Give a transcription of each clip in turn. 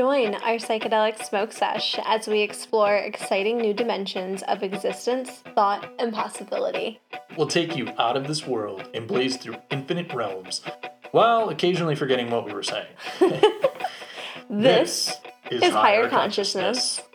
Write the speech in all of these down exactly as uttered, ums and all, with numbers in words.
join our psychedelic smoke sesh as we explore exciting new dimensions of existence, thought, and possibility. We'll take you out of this world and blaze through infinite realms, while occasionally forgetting what we were saying. This, this is, is Higher, Higher Consciousness. Consciousness.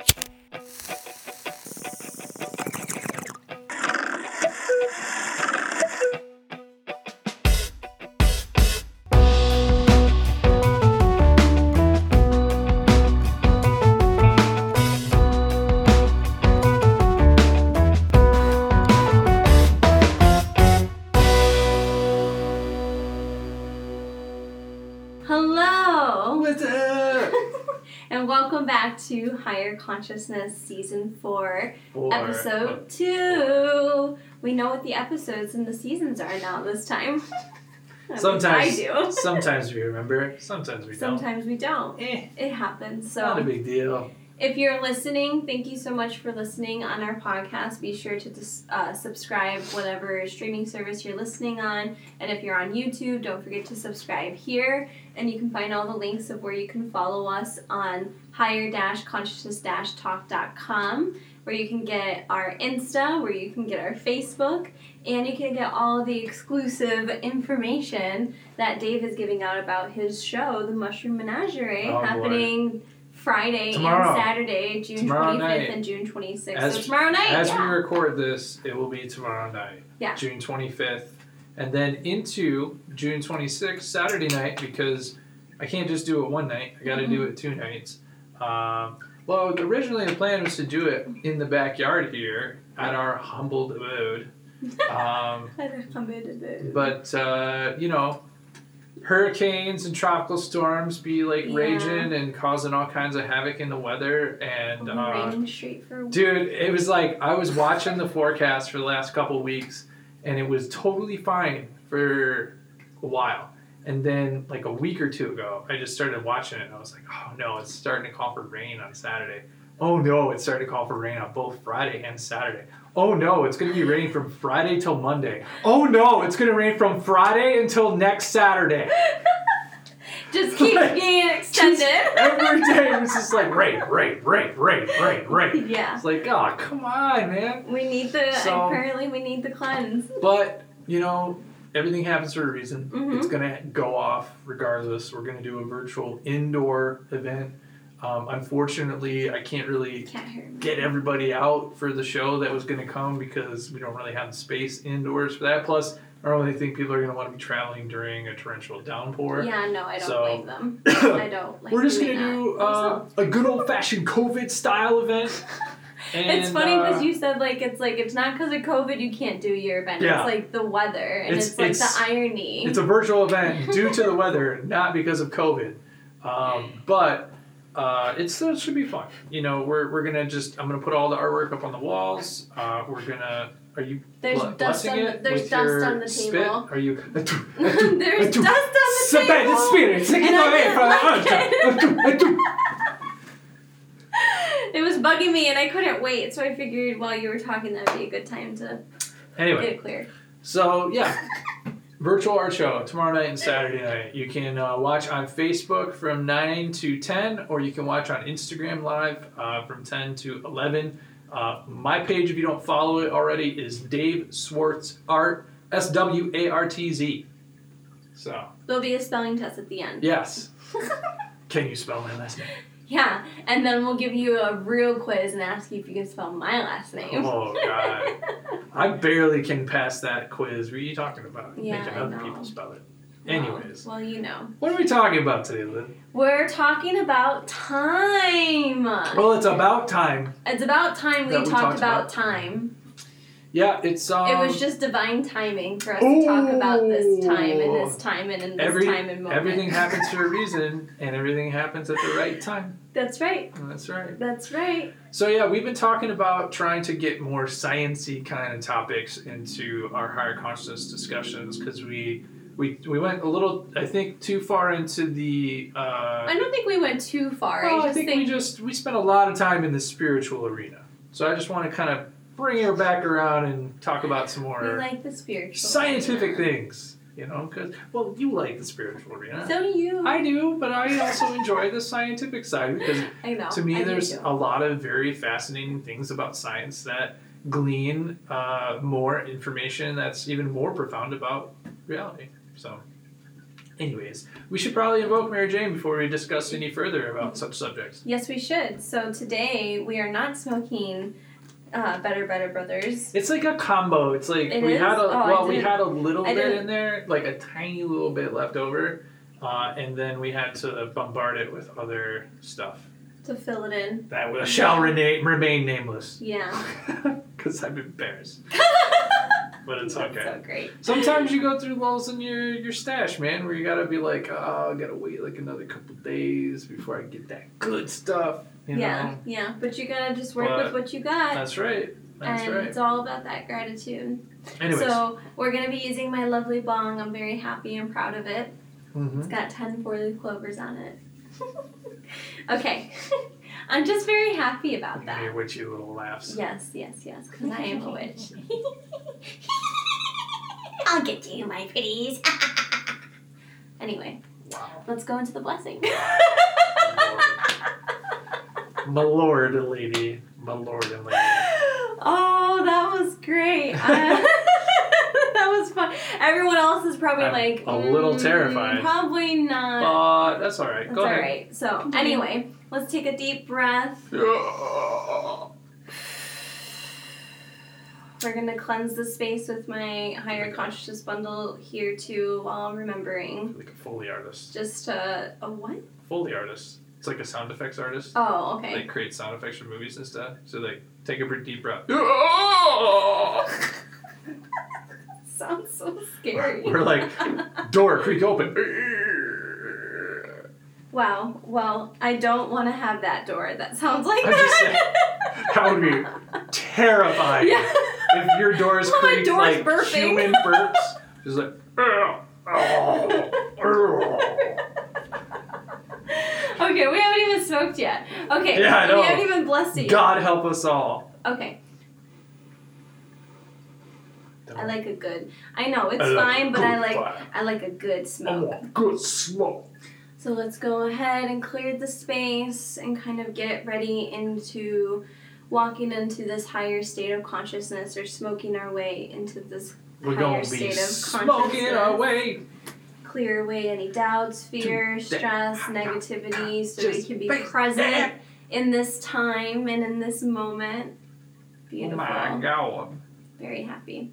To Higher Consciousness Season four, four. Episode two. We know what the episodes and the seasons are now this time. Sometimes I do. Sometimes we remember. Sometimes we don't. Sometimes we don't. Eh, it happens. So not a big deal. If you're listening, thank you so much for listening on our podcast. Be sure to dis- uh, subscribe whatever streaming service you're listening on. And if you're on YouTube, don't forget to subscribe here. And you can find all the links of where you can follow us on higher consciousness talk dot com, where you can get our Insta, where you can get our Facebook, and you can get all the exclusive information that Dave is giving out about his show, The Mushroom Menagerie, oh, happening... Boy. Friday tomorrow. And Saturday, June twenty-fifth night. And June twenty-sixth. As, so tomorrow night, As yeah. we record this, it will be tomorrow night, yeah. June twenty-fifth. And then into June twenty-sixth, Saturday night, because I can't just do it one night. I got to mm-hmm. do it two nights. Um, well, originally the plan was to do it in the backyard here at our humbled abode. Um, at our humbled abode. But, uh, you know... hurricanes and tropical storms be like yeah. raging and causing all kinds of havoc in the weather, and uh, raining straight for dude, it was like I was watching the forecast for the last couple weeks, and it was totally fine for a while, and then like a week or two ago, I just started watching it, and I was like, oh no, it's starting to call for rain on Saturday. Oh no, it's starting to call for rain on both Friday and Saturday. Oh no, it's going to be raining from Friday till Monday. Oh no, it's going to rain from Friday until next Saturday. Just keep like, being extended. Every day it was just like rain, rain, rain, rain, rain, rain. Yeah. It's like, oh, come on, man. We need the, so, apparently we need the cleanse. But, you know, everything happens for a reason. Mm-hmm. It's going to go off regardless. We're going to do a virtual indoor event. Um, unfortunately, I can't really can't get everybody out for the show that was going to come because we don't really have space indoors for that. Plus, I don't really think people are going to want to be traveling during a torrential downpour. Yeah, no, I don't so, blame them. I don't. Like we're just going to do uh, a good old-fashioned COVID-style event. And, it's funny because uh, you said like it's like it's not because of COVID you can't do your event. Yeah. It's like the weather, and it's, it's like it's, the irony. It's a virtual event due to the weather, not because of COVID. Um, but... Uh, it's, it should be fun. You know, we're we're gonna just I'm gonna put all the artwork up on the walls. Uh, we're gonna are you there's bl- dust on the, there's dust on the spit? Table. Are you there's dust on the table. Spirit, and I didn't like it. It was bugging me and I couldn't wait, so I figured while you were talking that'd be a good time to anyway, get it clear. So yeah. Virtual art show tomorrow night and Saturday night. You can uh, watch on Facebook from nine to ten, or you can watch on Instagram Live uh, from ten to eleven. Uh, my page, if you don't follow it already, is Dave Swartz Art, S W A R T Z. So there'll be a spelling test at the end. Yes. Can you spell my last name? Yeah, and then we'll give you a real quiz and ask you if you can spell my last name. Oh, God. I barely can pass that quiz. What are you talking about? Yeah, making other people spell it. Well, anyways. Well, you know. What are we talking about today, Lynn? We're talking about time. Well, it's about time. It's about time we talked, we talked about, about time. Yeah, it's... Um, it was just divine timing for us ooh, to talk about this time and this time and, and this every, time and moment. Everything happens for a reason, and everything happens at the right time. That's right. That's right. That's right. So, yeah, we've been talking about trying to get more science-y kind of topics into our higher consciousness discussions, because we... We we went a little, I think, too far into the... Uh, I don't think we went too far. Well, I, just I think, think we just... We spent a lot of time in the spiritual arena. So I just want to kind of... bring her back around and talk about some more... We like the spiritual... scientific arena. Things. You know, because, well, you like the spiritual arena. So do you. I do, but I also enjoy the scientific side because I know. to me I there's a lot of very fascinating things about science that glean uh, more information that's even more profound about reality. So, anyways, we should probably invoke Mary Jane before we discuss any further about such subjects. Yes, we should. So today we are not smoking... Uh, Better Better Brothers. It's like a combo. It's like it we is? had a oh, well, we had a little bit in there, like a tiny little bit left over, uh, and then we had to bombard it with other stuff to fill it in. That was, shall remain remain nameless. Yeah, because I'm embarrassed. But it's okay. That's so great. Sometimes you go through lulls in your, your stash, man, where you gotta be like, oh, I gotta wait like another couple days before I get that good stuff. You yeah, know? yeah. But you gotta just work but with what you got. That's right. That's and right. And it's all about that gratitude. Anyways. So we're gonna be using my lovely bong. I'm very happy and proud of it. Mm-hmm. It's got ten four-leaf clovers on it. Okay. I'm just very happy about you that. Your witchy little laughs. Yes, yes, yes. Because I am a witch. I'll get you, my pretties. Anyway, wow. Let's go into the blessing. Wow. My lord and lady. My lord and lady. Oh, that was great. Uh, that was fun. Everyone else is probably I'm like... A mm, little terrified. Probably not. But that's all right. That's go all ahead. right. So, anyway... Let's take a deep breath. Yeah. We're going to cleanse the space with my Higher Consciousness bundle here, too, while remembering. Like a Foley artist. Just a, a what? Foley artist. It's like a sound effects artist. Oh, okay. They create sound effects for movies and stuff. So, like, take a deep breath. Yeah. Sounds so scary. We're like, door creak open. Wow, well, I don't want to have that door. That sounds like I'm that. Just saying, that would be terrifying. Yeah. If your doors well, creaked like burping. Human burps. Just like... Okay, we haven't even smoked yet. Okay, yeah, I know. We haven't even blessed it yet. God help us all. Okay. Don't. I like a good... I know, it's I fine, like but I like fire. I like a good smoke. I want good smoke. So let's go ahead and clear the space and kind of get ready into walking into this higher state of consciousness or smoking our way into this We're higher state of consciousness. We're going to be smoking our way. Clear away any doubts, fear, stress, negativity, so Just we can be present that. in this time and in this moment. Beautiful. Oh my God. Very happy.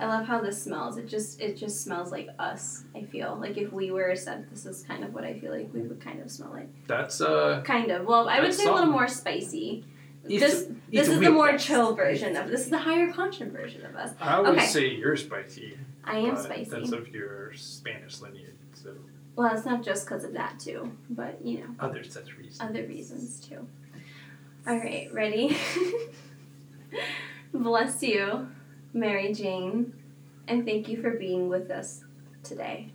I love how this smells. It just it just smells like us, I feel. Like if we were a scent, this is kind of what I feel like we would kind of smell like. That's uh kind of. Well, I would say something. A little more spicy. Just this is the more chill version of this is the higher conscious version of us. I would okay. say you're spicy. I am spicy. That's of your Spanish lineage. So. Well, it's not just because of that too, but you know. Other such reasons. Other reasons too. All right, ready? Bless you, Mary Jane, and thank you for being with us today.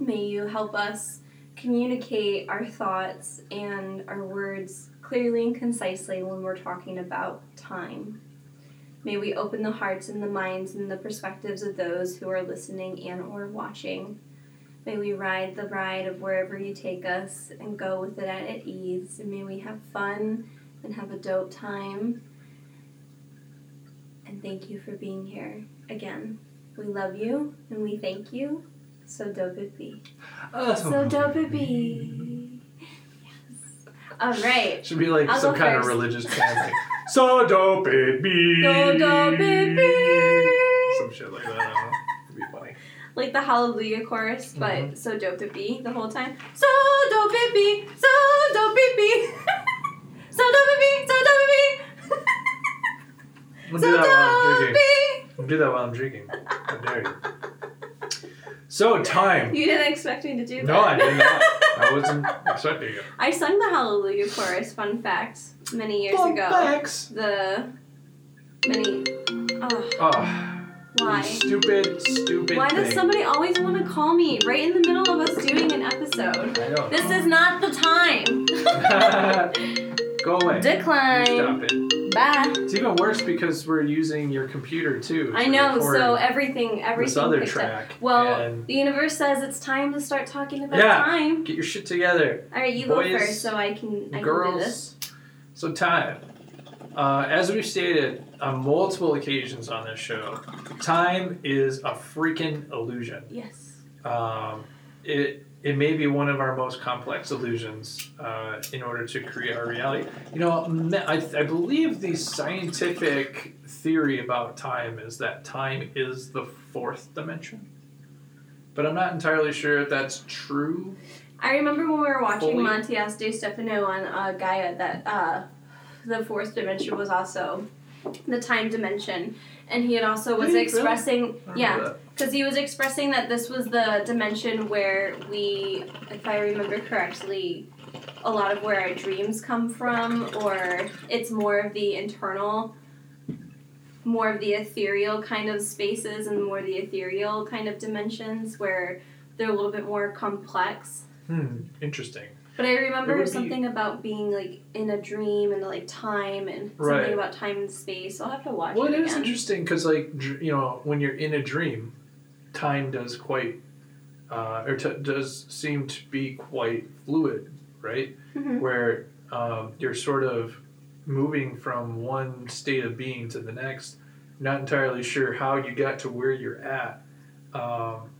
May you help us communicate our thoughts and our words clearly and concisely when we're talking about time. May we open the hearts and the minds and the perspectives of those who are listening and or watching. May we ride the ride of wherever you take us and go with it at ease. And may we have fun and have a dope time. And thank you for being here again. We love you, and we thank you. So dope it be. Oh, so, so dope it be. Yes. All right. Should be like I'll some kind first. of religious chant. So dope it be. So dope it be. Some shit like that. It'd be funny. Like the Hallelujah chorus, but mm-hmm. so dope it be the whole time. So dope it be. So dope it be. So dope it be. So dope it be. We'll do, so that we'll do that while I'm drinking. How dare you? So, time. You didn't expect me to do that. No, I did not. I wasn't expecting it. I sung the Hallelujah chorus, fun fact, many years fun ago. Fun facts? The many... Oh. oh. Why? Stupid, stupid Why thing. Does somebody always want to call me right in the middle of us doing an episode? I know. This is not the time. Go away. Decline. Stop it. Bye. It's even worse because we're using your computer too. I know, so everything, everything. This other track. Up. Well, and the universe says it's time to start talking about yeah, time. Get your shit together. All right, you Boys, go first, so I can. I girls. Can do this. So time, uh, as we've stated on multiple occasions on this show, time is a freaking illusion. Yes. Um, it. It may be one of our most complex illusions uh, in order to create our reality. You know, I, I believe the scientific theory about time is that time is the fourth dimension. But I'm not entirely sure if that's true. I remember when we were watching fully. Montiel de Stefano on uh, Gaia that uh, the fourth dimension was also the time dimension. And he had also was expressing... Really? Yeah. Because he was expressing that this was the dimension where we, if I remember correctly, a lot of where our dreams come from, or it's more of the internal, more of the ethereal kind of spaces and more the ethereal kind of dimensions where they're a little bit more complex. Hmm, interesting. But I remember something be... about being, like, in a dream and, like, time and right. something about time and space. I'll have to watch well, it Well, it is interesting because, like, dr- you know, when you're in a dream... time does quite, uh, or t- does seem to be quite fluid, right? Mm-hmm. Where um, you're sort of moving from one state of being to the next, not entirely sure how you got to where you're at. Um,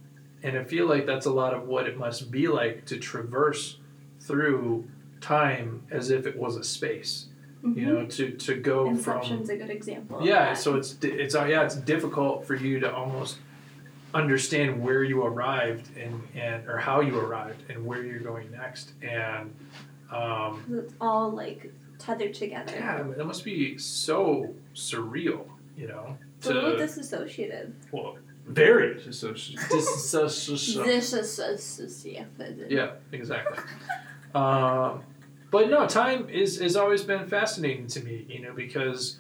and I feel like that's a lot of what it must be like to traverse through time as if it was a space. Mm-hmm. You know, to, to go Inception's from... Inception's a good example. Yeah, so it's it's uh, yeah, it's difficult for you to almost... understand where you arrived and, and or how you arrived and where you're going next, and um it's all like tethered together. Yeah, that must be so surreal, you know. To, a little disassociated. Well, very disassociated. Disassociated. Yeah, exactly. um, but no, time is has always been fascinating to me, you know, because.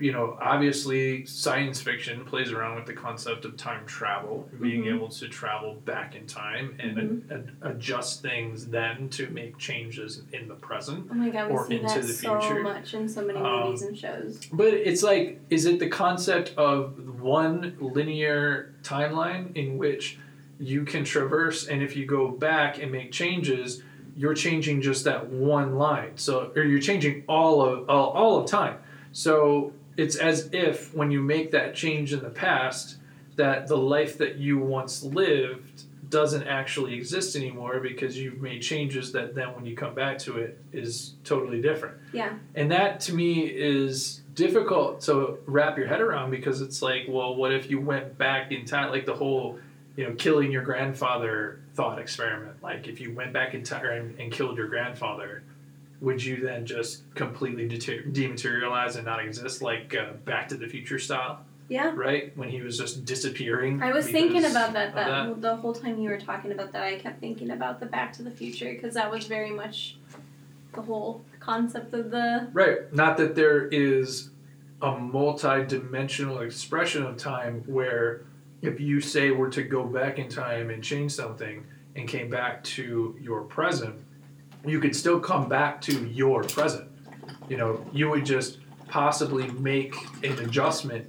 You know, obviously, science fiction plays around with the concept of time travel, being mm-hmm. able to travel back in time and mm-hmm. ad- ad- adjust things then to make changes in the present. Oh my God, we or see into that the so future. Much in so many movies um, and shows. But it's like, is it the concept of one linear timeline in which you can traverse, and if you go back and make changes, you're changing just that one line, so or you're changing all of all, all of time. So it's as if when you make that change in the past, that the life that you once lived doesn't actually exist anymore because you've made changes that then when you come back to it is totally different. Yeah. And that to me is difficult to wrap your head around because it's like, well, what if you went back in time, like the whole, you know, killing your grandfather thought experiment. Like if you went back in time and, and killed your grandfather, would you then just completely deter- dematerialize and not exist, like uh, Back to the Future style? Yeah. Right? When he was just disappearing. I was thinking about that, that, that the whole time you were talking about that. I kept thinking about the Back to the Future because that was very much the whole concept of the... Right. Not that there is a multi-dimensional expression of time where if you say were to go back in time and change something and came back to your present... you could still come back to your present. You know, you would just possibly make an adjustment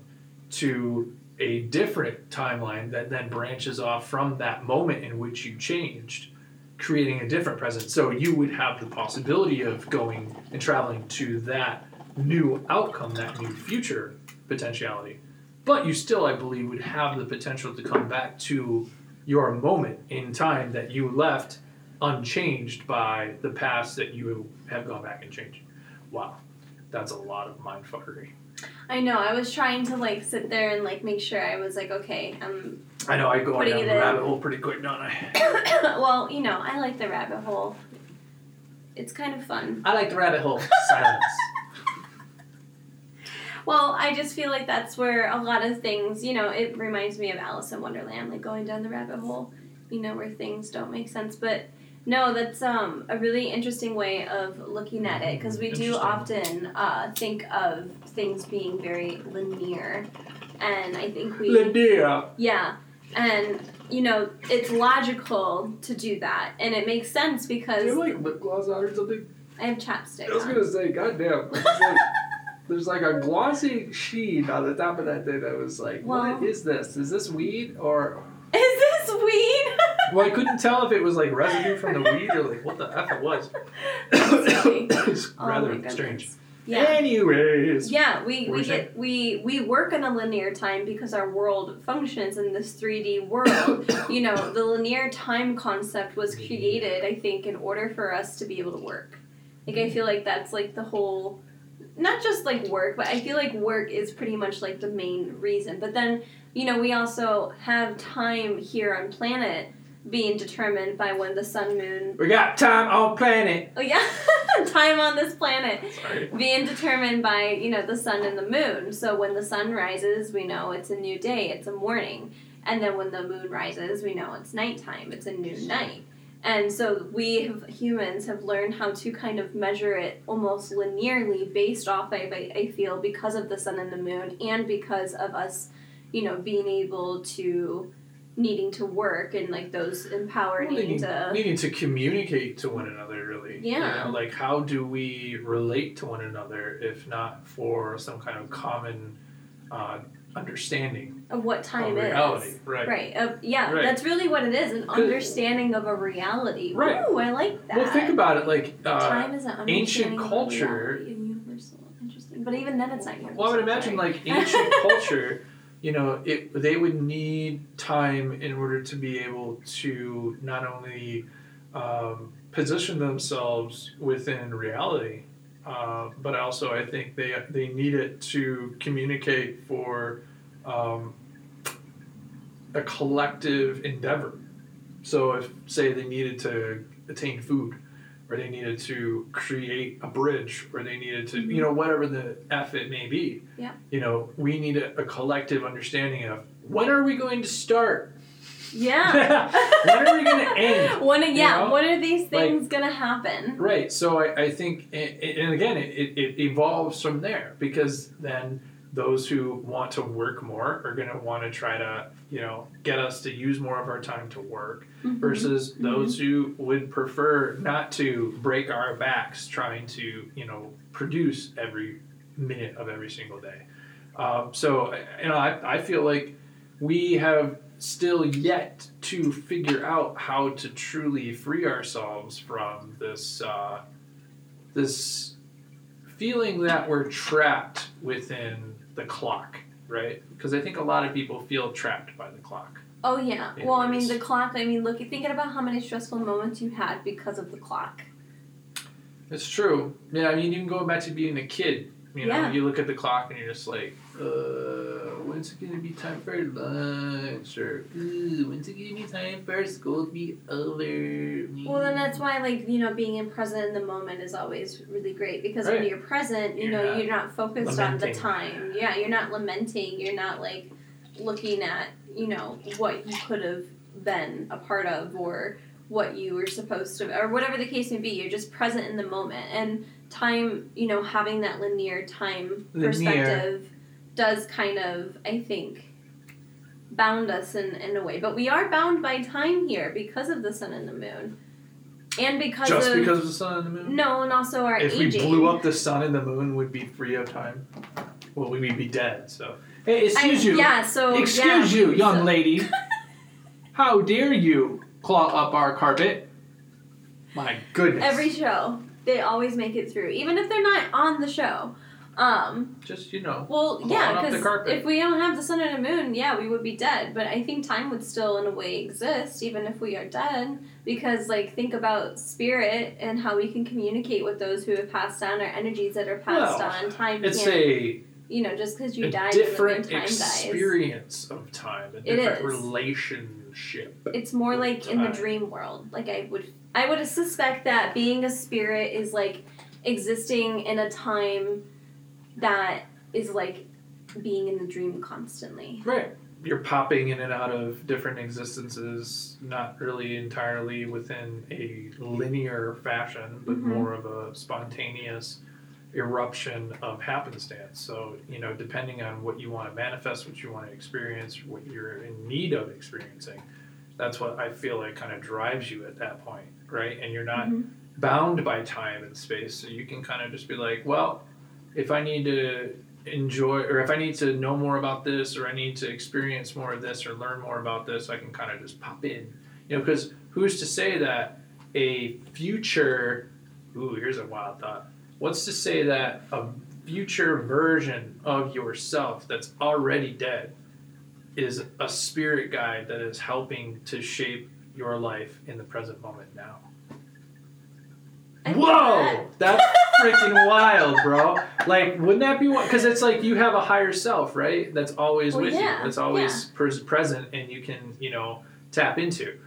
to a different timeline that then branches off from that moment in which you changed, creating a different present. So you would have the possibility of going and traveling to that new outcome, that new future potentiality. But you still, I believe, would have the potential to come back to your moment in time that you left unchanged by the past that you have gone back and changed. Wow, that's a lot of mindfuckery. I know. I was trying to like sit there and like make sure I was like, okay, I'm. I know I go down the rabbit hole pretty quick, don't I? Well, you know, I like the rabbit hole. It's kind of fun. I like the rabbit hole. Silence. Well, I just feel like that's where a lot of things. You know, it reminds me of Alice in Wonderland, like going down the rabbit hole. You know, where things don't make sense, but. No, that's um, a really interesting way of looking at it because we do often uh, think of things being very linear, and I think we linear. Yeah, and you know it's logical to do that, and it makes sense because. Do you have like lip gloss on or something? I have chapstick. I was on. Gonna say, goddamn. Like, There's like a glossy sheen on the top of that thing that was like, well, what is this? Is this weed or... Is this weed? Well, I couldn't tell if it was like residue from the weed or like what the F it was. It's rather oh strange. Yeah. Anyways. Yeah, we, we get saying? we we work in a linear time because our world functions in this three D world. You know, the linear time concept was created, I think, in order for us to be able to work. Like, I feel like that's like the whole... Not just like work, but I feel like work is pretty much like the main reason. But then, you know, we also have time here on planet being determined by when the sun, moon... We got time on planet! Oh, yeah. Time on this planet. Sorry. Being determined by, you know, the sun and the moon. So when the sun rises, we know it's a new day, it's a morning. And then when the moon rises, we know it's nighttime, it's a new night. And so we have, humans have learned how to kind of measure it almost linearly based off, I, I feel, because of the sun and the moon and because of us, you know, being able to, needing to work and, like, those empowering well, needing, to... Needing to communicate to one another, really. Yeah. You know, like, how do we relate to one another if not for some kind of common... Uh, understanding of what time of reality. Is right right of, yeah right. That's really what it is, an understanding of a reality. Right. Ooh, I like that. Well, think about it, like uh, time is an ancient culture and universal. Interesting. But even then it's not universal. Well, I would imagine right? like ancient culture, you know, it they would need time in order to be able to not only um, position themselves within reality, Uh, but also I think they they need it to communicate for um, a collective endeavor. So if, say, they needed to attain food, or they needed to create a bridge, or they needed to, you know, whatever the F it may be, yeah. You know, we need a, a collective understanding of when are we going to start? Yeah. When are we going to end? When, yeah, you know? When are these things like, going to happen? Right. So I, I think, it, it, and again, it, it evolves from there, because then those who want to work more are going to want to try to, you know, get us to use more of our time to work, mm-hmm. versus mm-hmm. those who would prefer not to break our backs trying to, you know, produce every minute of every single day. Um, so, you know, I, I feel like we have... still yet to figure out how to truly free ourselves from this uh, this feeling that we're trapped within the clock, right? Because I think a lot of people feel trapped by the clock. Oh, yeah. Anyways. Well, I mean, the clock, I mean, look, thinking about how many stressful moments you had because of the clock. It's true. Yeah, I mean, even going back to being a kid, you know, yeah. You look at the clock and you're just like, uh, when's it going to be time for lunch? Or, ooh, when's it going to be time for school to be over? Well, then that's why, like, you know, being in present in the moment is always really great. Because right. When you're present, you you're know, you're not focused lamenting. On the time. Yeah, you're not lamenting. You're not, like, looking at, you know, what you could have been a part of or what you were supposed to, or whatever the case may be. You're just present in the moment. And time, you know, having that linear time linear. perspective does kind of, I think, bound us in, in a way. But we are bound by time here because of the sun and the moon. And because Just of, because of the sun and the moon? No, and also our if aging. If we blew up the sun and the moon, we'd be free of time. Well, we'd be dead, so. Hey, excuse I, you. Yeah, so. Excuse yeah, you, young so. lady. How dare you claw up our carpet? My goodness. Every show. They always make it through, even if they're not on the show. Um, Just, you know. Well, yeah, because if we don't have the sun and the moon, yeah, we would be dead. But I think time would still, in a way, exist, even if we are dead. Because, like, think about spirit and how we can communicate with those who have passed on, or energies that are passed well, on. Time it's can't, a... You know, just because you die doesn't mean time dies. A different experience of time. A different relationship. It's more like in the dream world. Like, I would... I would suspect that being a spirit is, like, existing in a time that is, like, being in the dream constantly. Right. You're popping in and out of different existences, not really entirely within a linear fashion, but mm-hmm. more of a spontaneous eruption of happenstance. So, you know, depending on what you want to manifest, what you want to experience, what you're in need of experiencing, that's what I feel like kind of drives you at that point, right? And you're not mm-hmm. bound by time and space, so you can kind of just be like, well, if I need to enjoy, or if I need to know more about this, or I need to experience more of this, or learn more about this, I can kind of just pop in. You know, because who's to say that a future, ooh, here's a wild thought. What's to say that a future version of yourself that's already dead is a spirit guide that is helping to shape your life in the present moment now? I Whoa! That. That's freaking wild, bro. Like, wouldn't that be wild? Because it's like you have a higher self, right? That's always well, with yeah, you. That's always yeah. pres- present and you can, you know, tap into.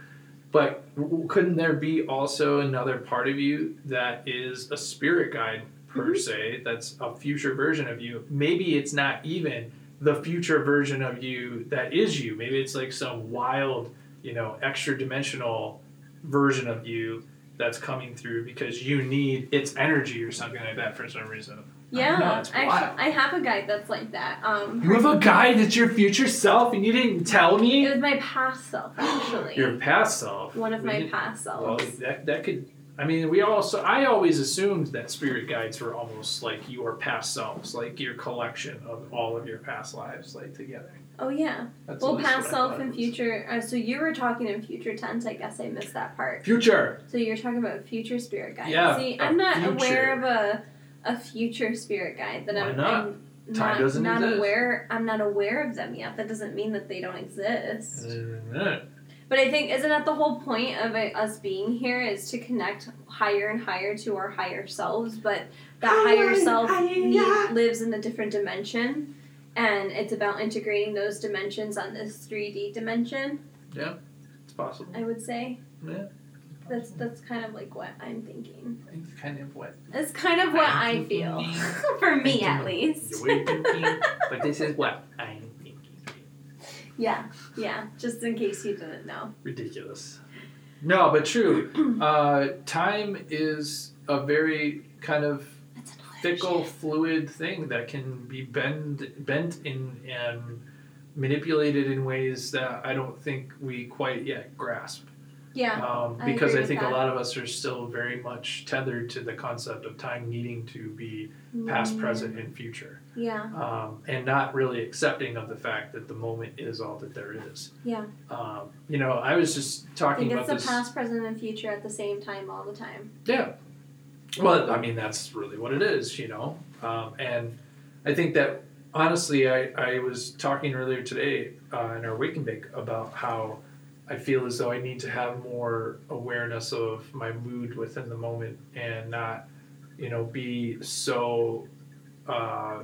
But couldn't there be also another part of you that is a spirit guide, per mm-hmm. se, that's a future version of you? Maybe it's not even the future version of you that is you. Maybe it's like some wild, you know, extra dimensional version of you that's coming through because you need its energy or something like that for some reason. Yeah, no, actually, I have a guide that's like that. Um, you have a guide that's your future self and you didn't tell me? It was my past self, actually. Your past self? One of we my didn't... past selves. Well, that, that could... I mean, we also... I always assumed that spirit guides were almost like your past selves, like your collection of all of your past lives, like, together. Oh, yeah. That's well, past self and future... Uh, so you were talking in future tense. I guess I missed that part. Future! So you're talking about future spirit guides. Yeah, See, I'm not future. aware of a... a future spirit guide that Why I'm not, I'm not, not aware I'm not aware of them yet. That doesn't mean that they don't exist. Mm-hmm. But I think, isn't that the whole point of it, us being here, is to connect higher and higher to our higher selves, but that hi, higher self hi, yeah. need, lives in a different dimension, and it's about integrating those dimensions on this three D dimension. Yeah, it's possible. I would say. Yeah. That's that's kind of like what I'm thinking. It's kind of what. It's kind of what I'm I feel, for me at least. You're thinking, but this is what I'm thinking. Yeah, yeah. Just in case you didn't know. Ridiculous. No, but true. uh, time is a very kind of fickle, fluid thing that can be bend bent in and manipulated in ways that I don't think we quite yet grasp. Yeah, um, because I, I think that. a lot of us are still very much tethered to the concept of time needing to be past, mm. present, and future. Yeah, um, and not really accepting of the fact that the moment is all that there is. Yeah, um, you know, I was just talking I think about it's the this past, present, and future at the same time all the time. Yeah, well, I mean that's really what it is, you know, um, and I think that honestly, I I was talking earlier today uh, in our Wake and Bake about how I feel as though I need to have more awareness of my mood within the moment and not, you know, be so uh,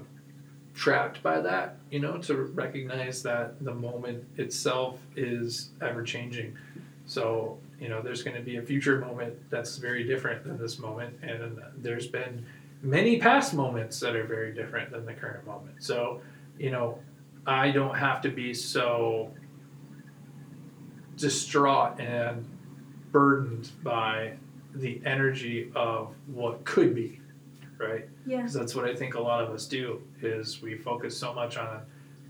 trapped by that, you know, to recognize that the moment itself is ever-changing. So, you know, there's going to be a future moment that's very different than this moment, and there's been many past moments that are very different than the current moment. So, you know, I don't have to be so distraught and burdened by the energy of what could be, right? Yeah. Because that's what I think a lot of us do, is we focus so much on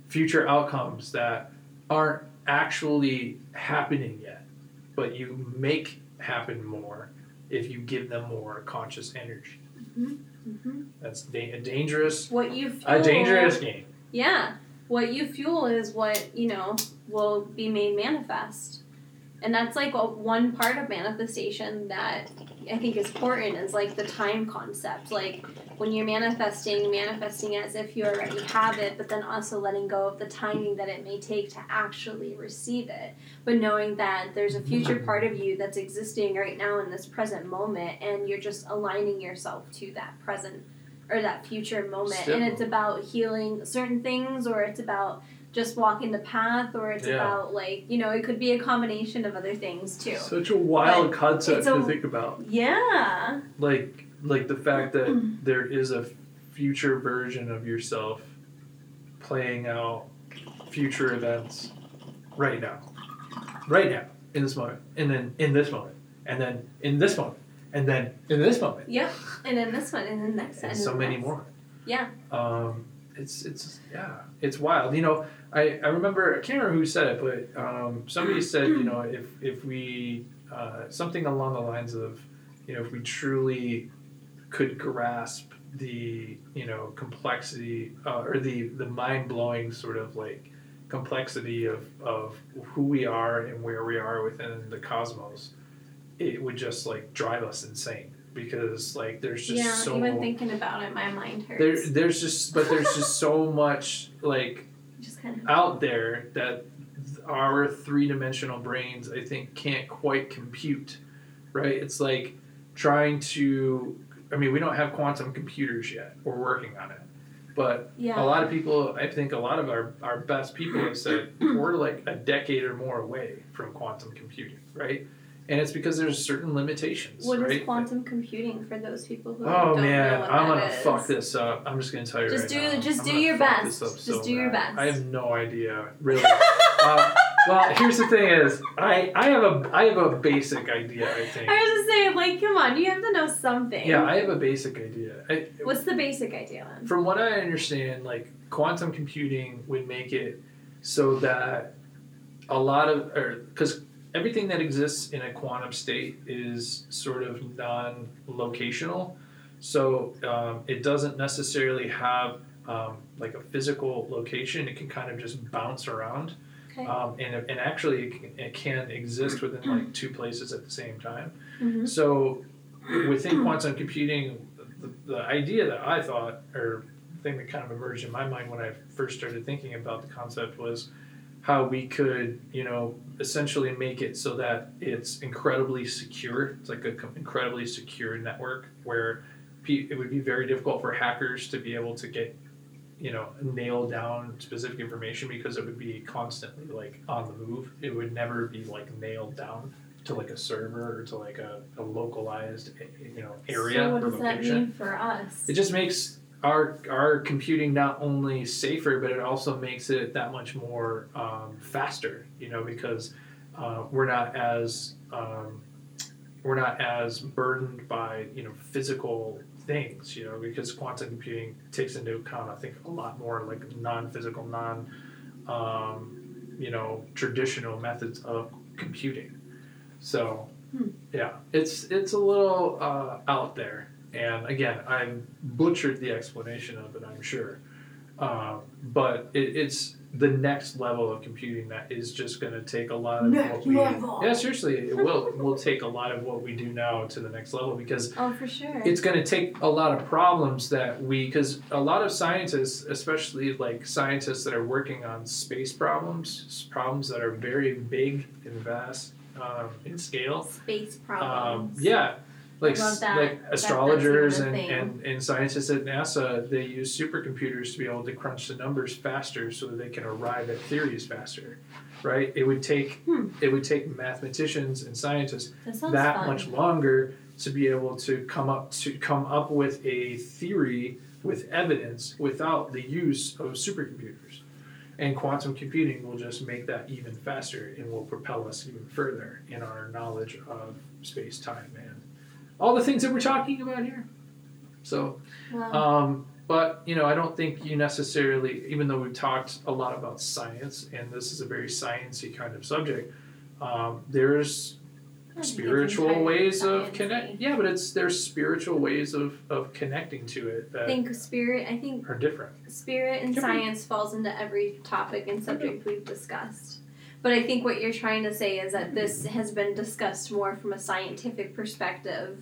future outcomes that aren't actually happening yet, but you make happen more if you give them more conscious energy. Mm-hmm. Mm-hmm. That's da- a dangerous... What you feel... A dangerous game. Yeah. What you fuel is what, you know, will be made manifest. And that's like a, one part of manifestation that I think is important, is like the time concept. Like when you're manifesting, manifesting as if you already have it, but then also letting go of the timing that it may take to actually receive it. But knowing that there's a future part of you that's existing right now in this present moment, and you're just aligning yourself to that present or that future moment. Simple. And it's about healing certain things, or it's about just walking the path, or it's yeah. about, like, you know, it could be a combination of other things too. Such a wild but concept a, to think about. Yeah. Like, like the fact that there is a future version of yourself playing out future events right now, right now in this moment, and then in this moment, and then in this moment. And then in this moment. Yep. And then this one, and then next one. And, and so many next. more. Yeah. Um, it's, it's, yeah, it's wild. You know, I, I remember, I can't remember who said it, but um, somebody said, you know, if, if we, uh, something along the lines of, you know, if we truly could grasp the, you know, complexity uh, or the, the mind-blowing sort of like complexity of, of who we are and where we are within the cosmos, it would just like drive us insane. Because like there's just yeah, so even thinking about it, my mind hurts. There, there's just but there's just so much like just kind of out there that our three-dimensional brains, I think, can't quite compute. Right? It's like trying to. I mean, we don't have quantum computers yet. We're working on it, but yeah. a lot of people, I think, a lot of our, our best people have said we're like a decade or more away from quantum computing. Right? And it's because there's certain limitations. What right? is quantum computing for those people who oh, don't man, know what I'm that gonna is? Oh man, I'm going to fuck this up. I'm just going to tell you just right do, now. Just I'm do your best. This up just so do bad. your best. I have no idea, really. uh, well, here's the thing is, I, I have a I have a basic idea, I think. I was just saying, like, come on, you have to know something. Yeah, I have a basic idea. I, What's the basic idea, then? From what I understand, like, quantum computing would make it so that a lot of... or because... everything that exists in a quantum state is sort of non-locational. So um, it doesn't necessarily have um, like a physical location. It can kind of just bounce around. Okay. Um, and, and actually it can, it can exist within like two places at the same time. Mm-hmm. So within quantum computing, the, the idea that I thought, or the thing that kind of emerged in my mind when I first started thinking about the concept was how we could, you know, essentially make it so that it's incredibly secure. It's like an incredibly secure network where it would be very difficult for hackers to be able to get, you know, nail down specific information because it would be constantly like on the move. It would never be like nailed down to like a server or to like a, a localized, you know, area. So what does that mean for us? It just makes Our our computing not only safer, but it also makes it that much more um, faster. You know, because uh, we're not as um, we're not as burdened by, you know, physical things. You know, because quantum computing takes into account, I think, a lot more like non-physical, non um, you know traditional methods of computing. So hmm. yeah, it's it's a little uh, out there. And again, I butchered the explanation of it, I'm sure. Um, but it, it's the next level of computing that is just going to take a lot of next what we... Level. Yeah, seriously, it will will take a lot of what we do now to the next level because... Oh, for sure. It's going to take a lot of problems that we... Because a lot of scientists, especially like scientists that are working on space problems, problems that are very big and vast um, in scale. Space problems. Um, yeah. Like like astrologers and, and, and scientists at NASA, they use supercomputers to be able to crunch the numbers faster so that they can arrive at theories faster, right? It would take hmm. it would take mathematicians and scientists that, that much longer to be able to come up to come up with a theory with evidence without the use of supercomputers. And quantum computing will just make that even faster and will propel us even further in our knowledge of space, time, and all the things that we're talking about here. So, wow. um, but, you know, I don't think you necessarily, even though we've talked a lot about science, and this is a very science-y kind of subject, um, there's spiritual ways of connect. Yeah, but it's there's spiritual ways of, of connecting to it. That I think spirit, I think... are different. Spirit and science falls into every topic and subject we've discussed. But I think what you're trying to say is that this has been discussed more from a scientific perspective.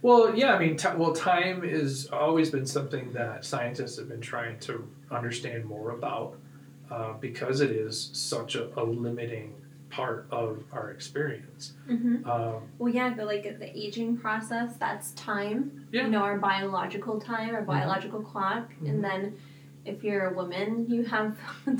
Well, yeah, I mean, t- well, time has always been something that scientists have been trying to understand more about uh, because it is such a, a limiting part of our experience. Mm-hmm. Um, well, yeah, but like the aging process, that's time. Yeah. You know, our biological time, our biological mm-hmm. clock, mm-hmm. and then... if you're a woman, you have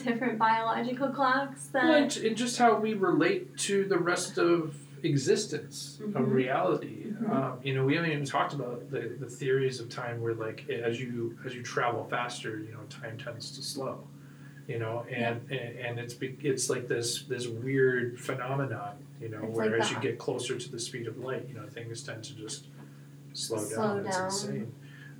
different biological clocks. That... Well, and, and just how we relate to the rest of existence, mm-hmm. of reality. Mm-hmm. Um, you know, we haven't even talked about the, the theories of time where, like, as you as you travel faster, you know, time tends to slow. You know, and yep. and, and it's it's like this this weird phenomenon. You know, it's where like as that. you get closer to the speed of light, you know, things tend to just slow, slow down. down. It's insane.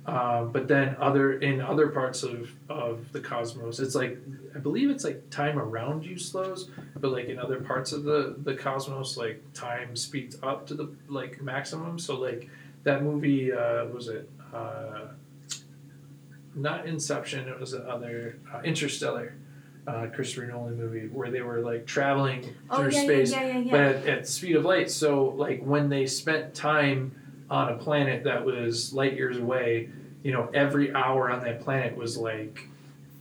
Uh, but then other in other parts of, of the cosmos, it's like, I believe it's like time around you slows, but like in other parts of the, the cosmos, like time speeds up to the like maximum. So like that movie uh, was it uh, not Inception, it was the other uh, Interstellar, uh, Christopher Nolan movie, where they were like traveling oh, through yeah, space yeah, yeah, yeah, yeah. but at, at the speed of light. So like when they spent time on a planet that was light years away, you know, every hour on that planet was like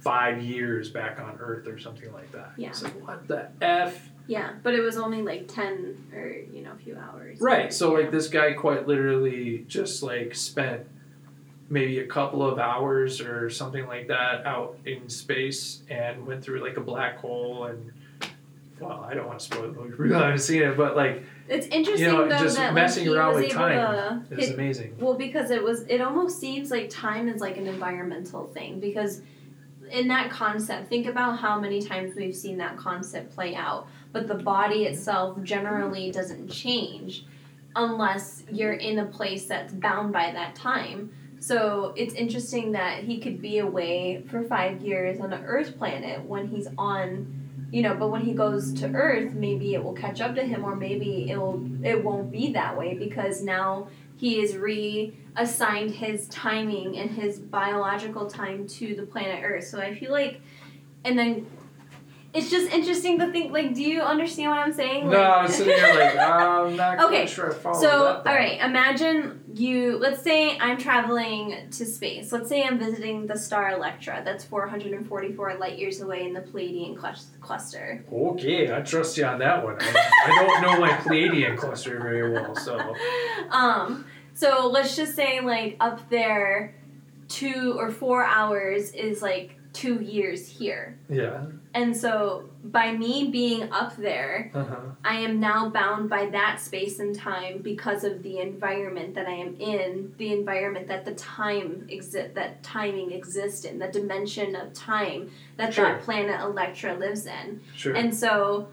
five years back on Earth or something like that. Yeah. It's like, what the F? Yeah, but it was only like ten or, you know, a few hours. Right, later, so like know? This guy quite literally just like spent maybe a couple of hours or something like that out in space and went through like a black hole and, well, I don't want to spoil the movie. We haven't seen it, but like... It's interesting, you know, though, just that messing like, he around was with time to, is it, amazing. Well, because it was, it almost seems like time is like an environmental thing, because in that concept, think about how many times we've seen that concept play out, but the body itself generally doesn't change unless you're in a place that's bound by that time. So it's interesting that he could be away for five years on an Earth planet when he's on... You know, but when he goes to Earth, maybe it will catch up to him, or maybe it'll it won't be that way, because now he is reassigned his timing and his biological time to the planet Earth. So I feel like, and then it's just interesting to think. Like, do you understand what I'm saying? No, I'm sitting here like I'm not okay, sure. I follow so that all right, imagine you. Let's say I'm traveling to space. Let's say I'm visiting the star Electra. That's four hundred forty-four light years away in the Pleiadian cluster. Okay, I trust you on that one. I, I don't know my Pleiadian cluster very well, so. Um. So let's just say like up there, two or four hours is like two years here. Yeah. And so by me being up there, uh-huh. I am now bound by that space and time because of the environment that I am in, the environment that the time exi- that timing exists in, the dimension of time that sure. that planet Electra lives in. Sure. And so,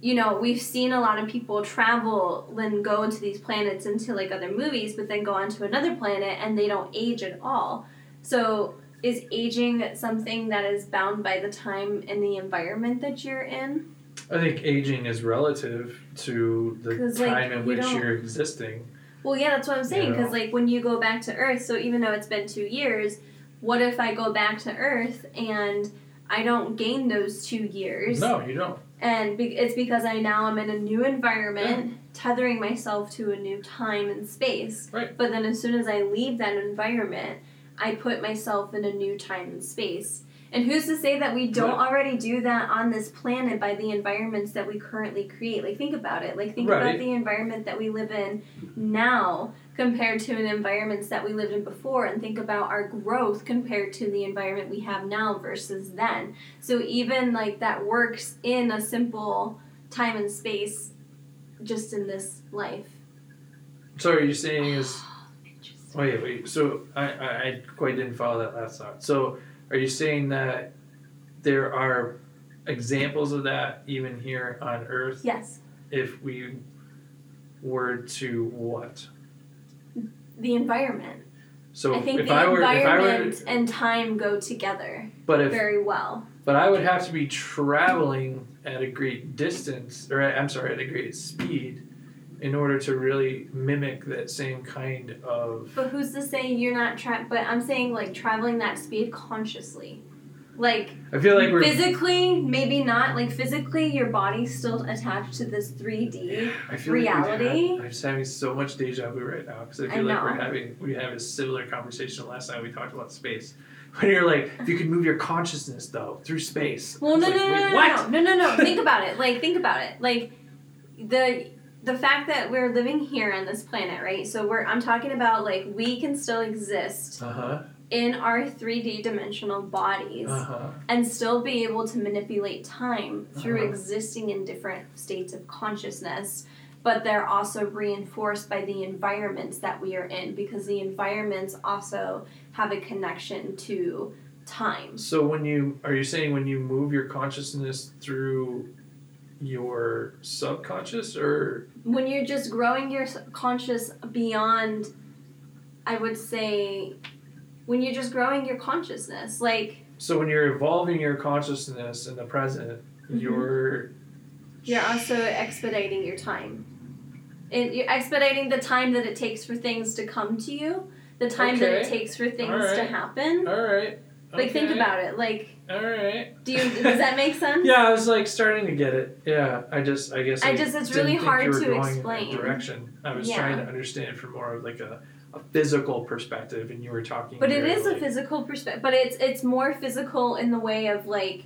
you know, we've seen a lot of people travel and go into these planets into like other movies, but then go onto another planet and they don't age at all. So... Is aging something that is bound by the time and the environment that you're in? I think aging is relative to the time like, in which you're existing. Well, yeah, that's what I'm saying. Because, you know? Like, when you go back to Earth, so even though it's been two years, what if I go back to Earth and I don't gain those two years? No, you don't. And be- it's because I now am in a new environment, yeah. tethering myself to a new time and space. Right. But then as soon as I leave that environment... I put myself in a new time and space. And who's to say that we don't right. already do that on this planet by the environments that we currently create? Like, think about it. Like, think right. about the environment that we live in now compared to an environment that we lived in before, and think about our growth compared to the environment we have now versus then. So even, like, that works in a simple time and space just in this life. So are you saying is... Wait, wait. So I, I quite didn't follow that last thought. So are you saying that there are examples of that even here on Earth? Yes. If we were to what? The environment. So I think if the I were, environment if I were, and time go together but if, very well. But I would have to be traveling at a great distance, or I'm sorry, at a great speed, in order to really mimic that same kind of... But who's to say you're not... Tra- but I'm saying, like, traveling that speed consciously. Like, I feel like we're... Physically, maybe not. Like, physically, your body's still attached to this three D yeah, I feel reality. Like I'm just having so much deja vu right now, because I feel I like we're having... We had a similar conversation last time we talked about space. When you're like, if you could move your consciousness, though, through space. Well, no, like, no, no, wait, no, what? no, no, no, no. Think about it. Like, think about it. Like, the... The fact that we're living here on this planet, right? So we're I'm talking about, like, we can still exist uh-huh. in our three D dimensional bodies uh-huh. and still be able to manipulate time through uh-huh. existing in different states of consciousness, but they're also reinforced by the environments that we are in, because the environments also have a connection to time. So when you are you saying when you move your consciousness through... your subconscious, or when you're just growing your conscious beyond, I would say, when you're just growing your consciousness, like, so when you're evolving your consciousness in the present, mm-hmm. you're you're also expediting your time. It, you're expediting the time that it takes for things to come to you, the time okay. that it takes for things right. to happen. All right. Okay. Like, think about it. Like, all right. Do you? Does that make sense? Yeah, I was like starting to get it. Yeah, I just, I guess. I, I just, it's didn't really hard to explain. In that direction. I was yeah. trying to understand from more of like a, a physical perspective, and you were talking. But it is like, a physical perspective. But it's it's more physical in the way of like.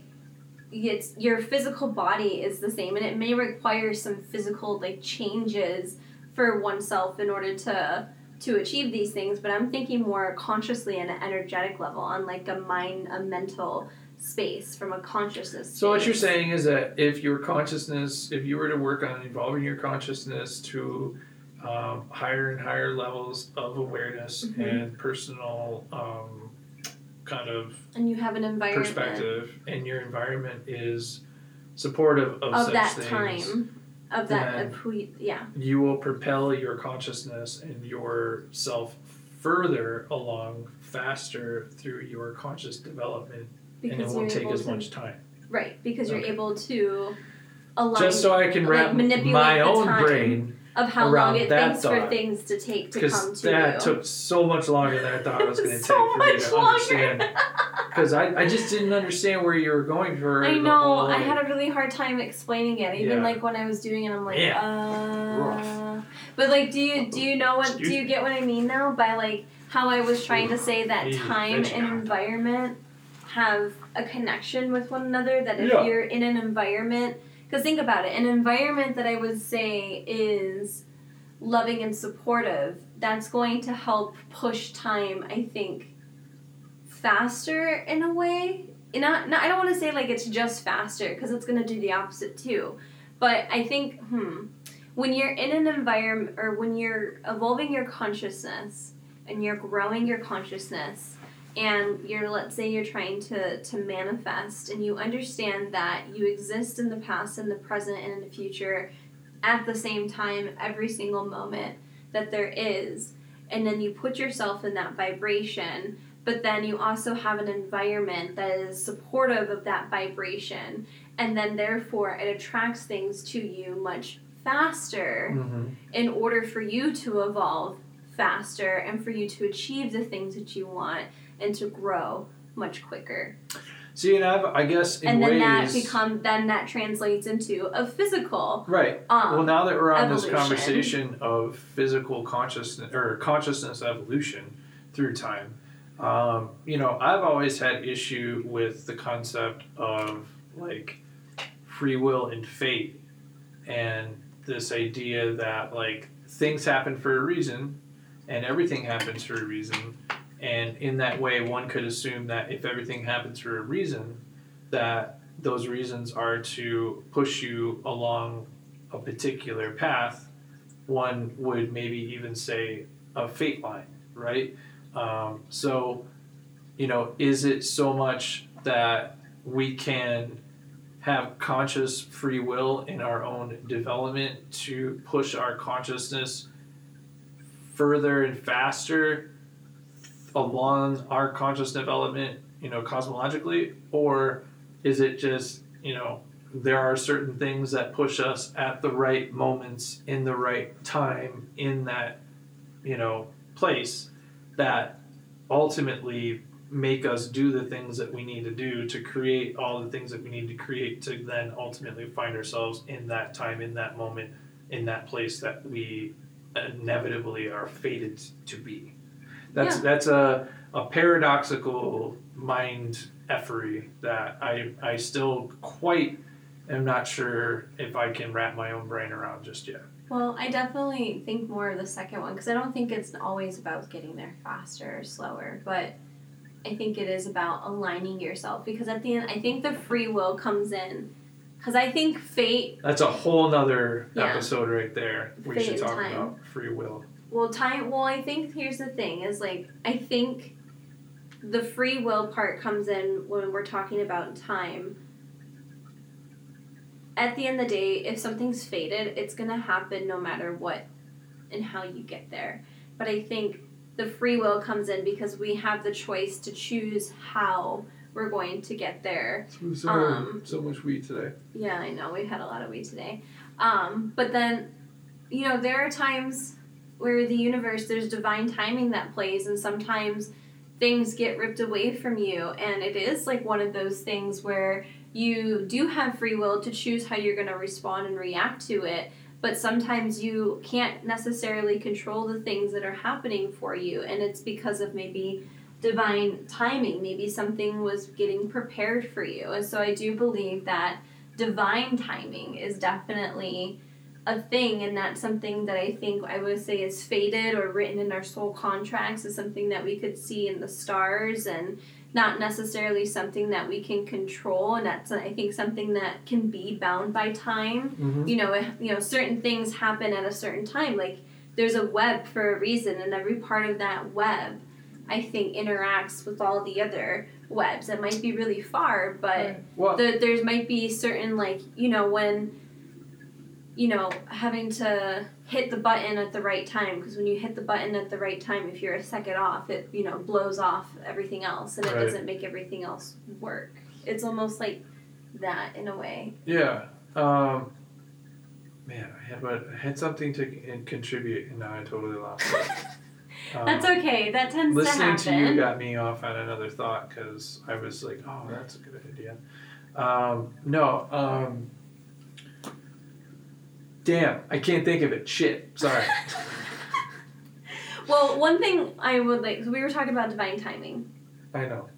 It's your physical body is the same, and it may require some physical like changes for oneself in order to to achieve these things. But I'm thinking more consciously on an energetic level, on like a mind, a mental space from a consciousness space. So what you're saying is that if your consciousness, if you were to work on evolving your consciousness to um, higher and higher levels of awareness mm-hmm. and personal. Um, kind of and you have an environment perspective and your environment is supportive of, of such that things, time of that of who you, yeah you will propel your consciousness and yourself further along faster through your conscious development because and it won't take as to, much time right because okay. you're able to align just so I can wrap like, my own brain of how long it takes thought. For things to take to come to that you. That took so much longer than I thought it was going to so take for me to longer. Understand. Because I, I just didn't understand where you were going for I know. Whole, I had a really hard time explaining it. Even yeah. like when I was doing it, I'm like, yeah. uh... Rough. But like, do you do you know what, do you get what I mean now? By like, how I was trying to say that time and environment have a connection with one another, that if yeah. you're in an environment... Because think about it, an environment that I would say is loving and supportive, that's going to help push time, I think, faster in a way. And not, not, I don't want to say like it's just faster, because it's going to do the opposite too. But I think hmm, when you're in an environment, or when you're evolving your consciousness, and you're growing your consciousness, and you're, let's say you're trying to, to manifest, and you understand that you exist in the past and the present and in the future at the same time, every single moment that there is, and then you put yourself in that vibration, but then you also have an environment that is supportive of that vibration, and then therefore it attracts things to you much faster mm-hmm. in order for you to evolve faster and for you to achieve the things that you want and to grow much quicker. See, and I've, I guess in and then ways... And that become, then that translates into a physical Right. Um, well, now that we're on evolution. This conversation of physical consciousness, or consciousness evolution through time, um, you know, I've always had issue with the concept of, like, free will and fate, and this idea that, like, things happen for a reason, and everything happens for a reason. And in that way, one could assume that if everything happens for a reason, that those reasons are to push you along a particular path. One would maybe even say a fate line, right? Um, so, you know, is it so much that we can have conscious free will in our own development to push our consciousness further and faster along our conscious development, you know, cosmologically? Or is it just, you know, there are certain things that push us at the right moments, in the right time, in that, you know, place that ultimately make us do the things that we need to do to create all the things that we need to create to then ultimately find ourselves in that time, in that moment, in that place that we inevitably are fated to be. That's yeah. that's a, a paradoxical mind effery that I I still quite am not sure if I can wrap my own brain around just yet. Well, I definitely think more of the second one, because I don't think it's always about getting there faster or slower, but I think it is about aligning yourself, because at the end, I think the free will comes in, because I think fate... That's a whole nother yeah. episode right there. We fate should talk time. About free will. Well, time. Well, I think here's the thing is like, I think the free will part comes in when we're talking about time. At the end of the day, if something's fated, it's going to happen no matter what and how you get there. But I think the free will comes in because we have the choice to choose how we're going to get there. So, um, so much weed today. Yeah, I know. We've had a lot of weed today. Um, but then... you know, there are times where the universe, there's divine timing that plays, and sometimes things get ripped away from you, and it is like one of those things where you do have free will to choose how you're going to respond and react to it, but sometimes you can't necessarily control the things that are happening for you, and it's because of maybe divine timing. Maybe something was getting prepared for you, and so I do believe that divine timing is definitely a thing, and that's something that I think I would say is fated or written in our soul contracts, is something that we could see in the stars and not necessarily something that we can control. And that's, I think, something that can be bound by time. Mm-hmm. You know, it, you know, certain things happen at a certain time. Like, there's a web for a reason, and every part of that web, I think, interacts with all the other webs. It might be really far, but right. well, the, there's might be certain, like, you know, when... you know, having to hit the button at the right time, because when you hit the button at the right time, if you're a second off, it, you know, blows off everything else, and it right. doesn't make everything else work. It's almost like that in a way. Yeah. Um, man, I had what, I had something to in, contribute, and now I totally lost it. Um, that's okay. That tends to happen. Listening to you got me off on another thought, because I was like, oh, that's a good idea. Um, no, um... Damn, I can't think of it. Shit, sorry. Well, one thing I would like... So we were talking about divine timing. I know.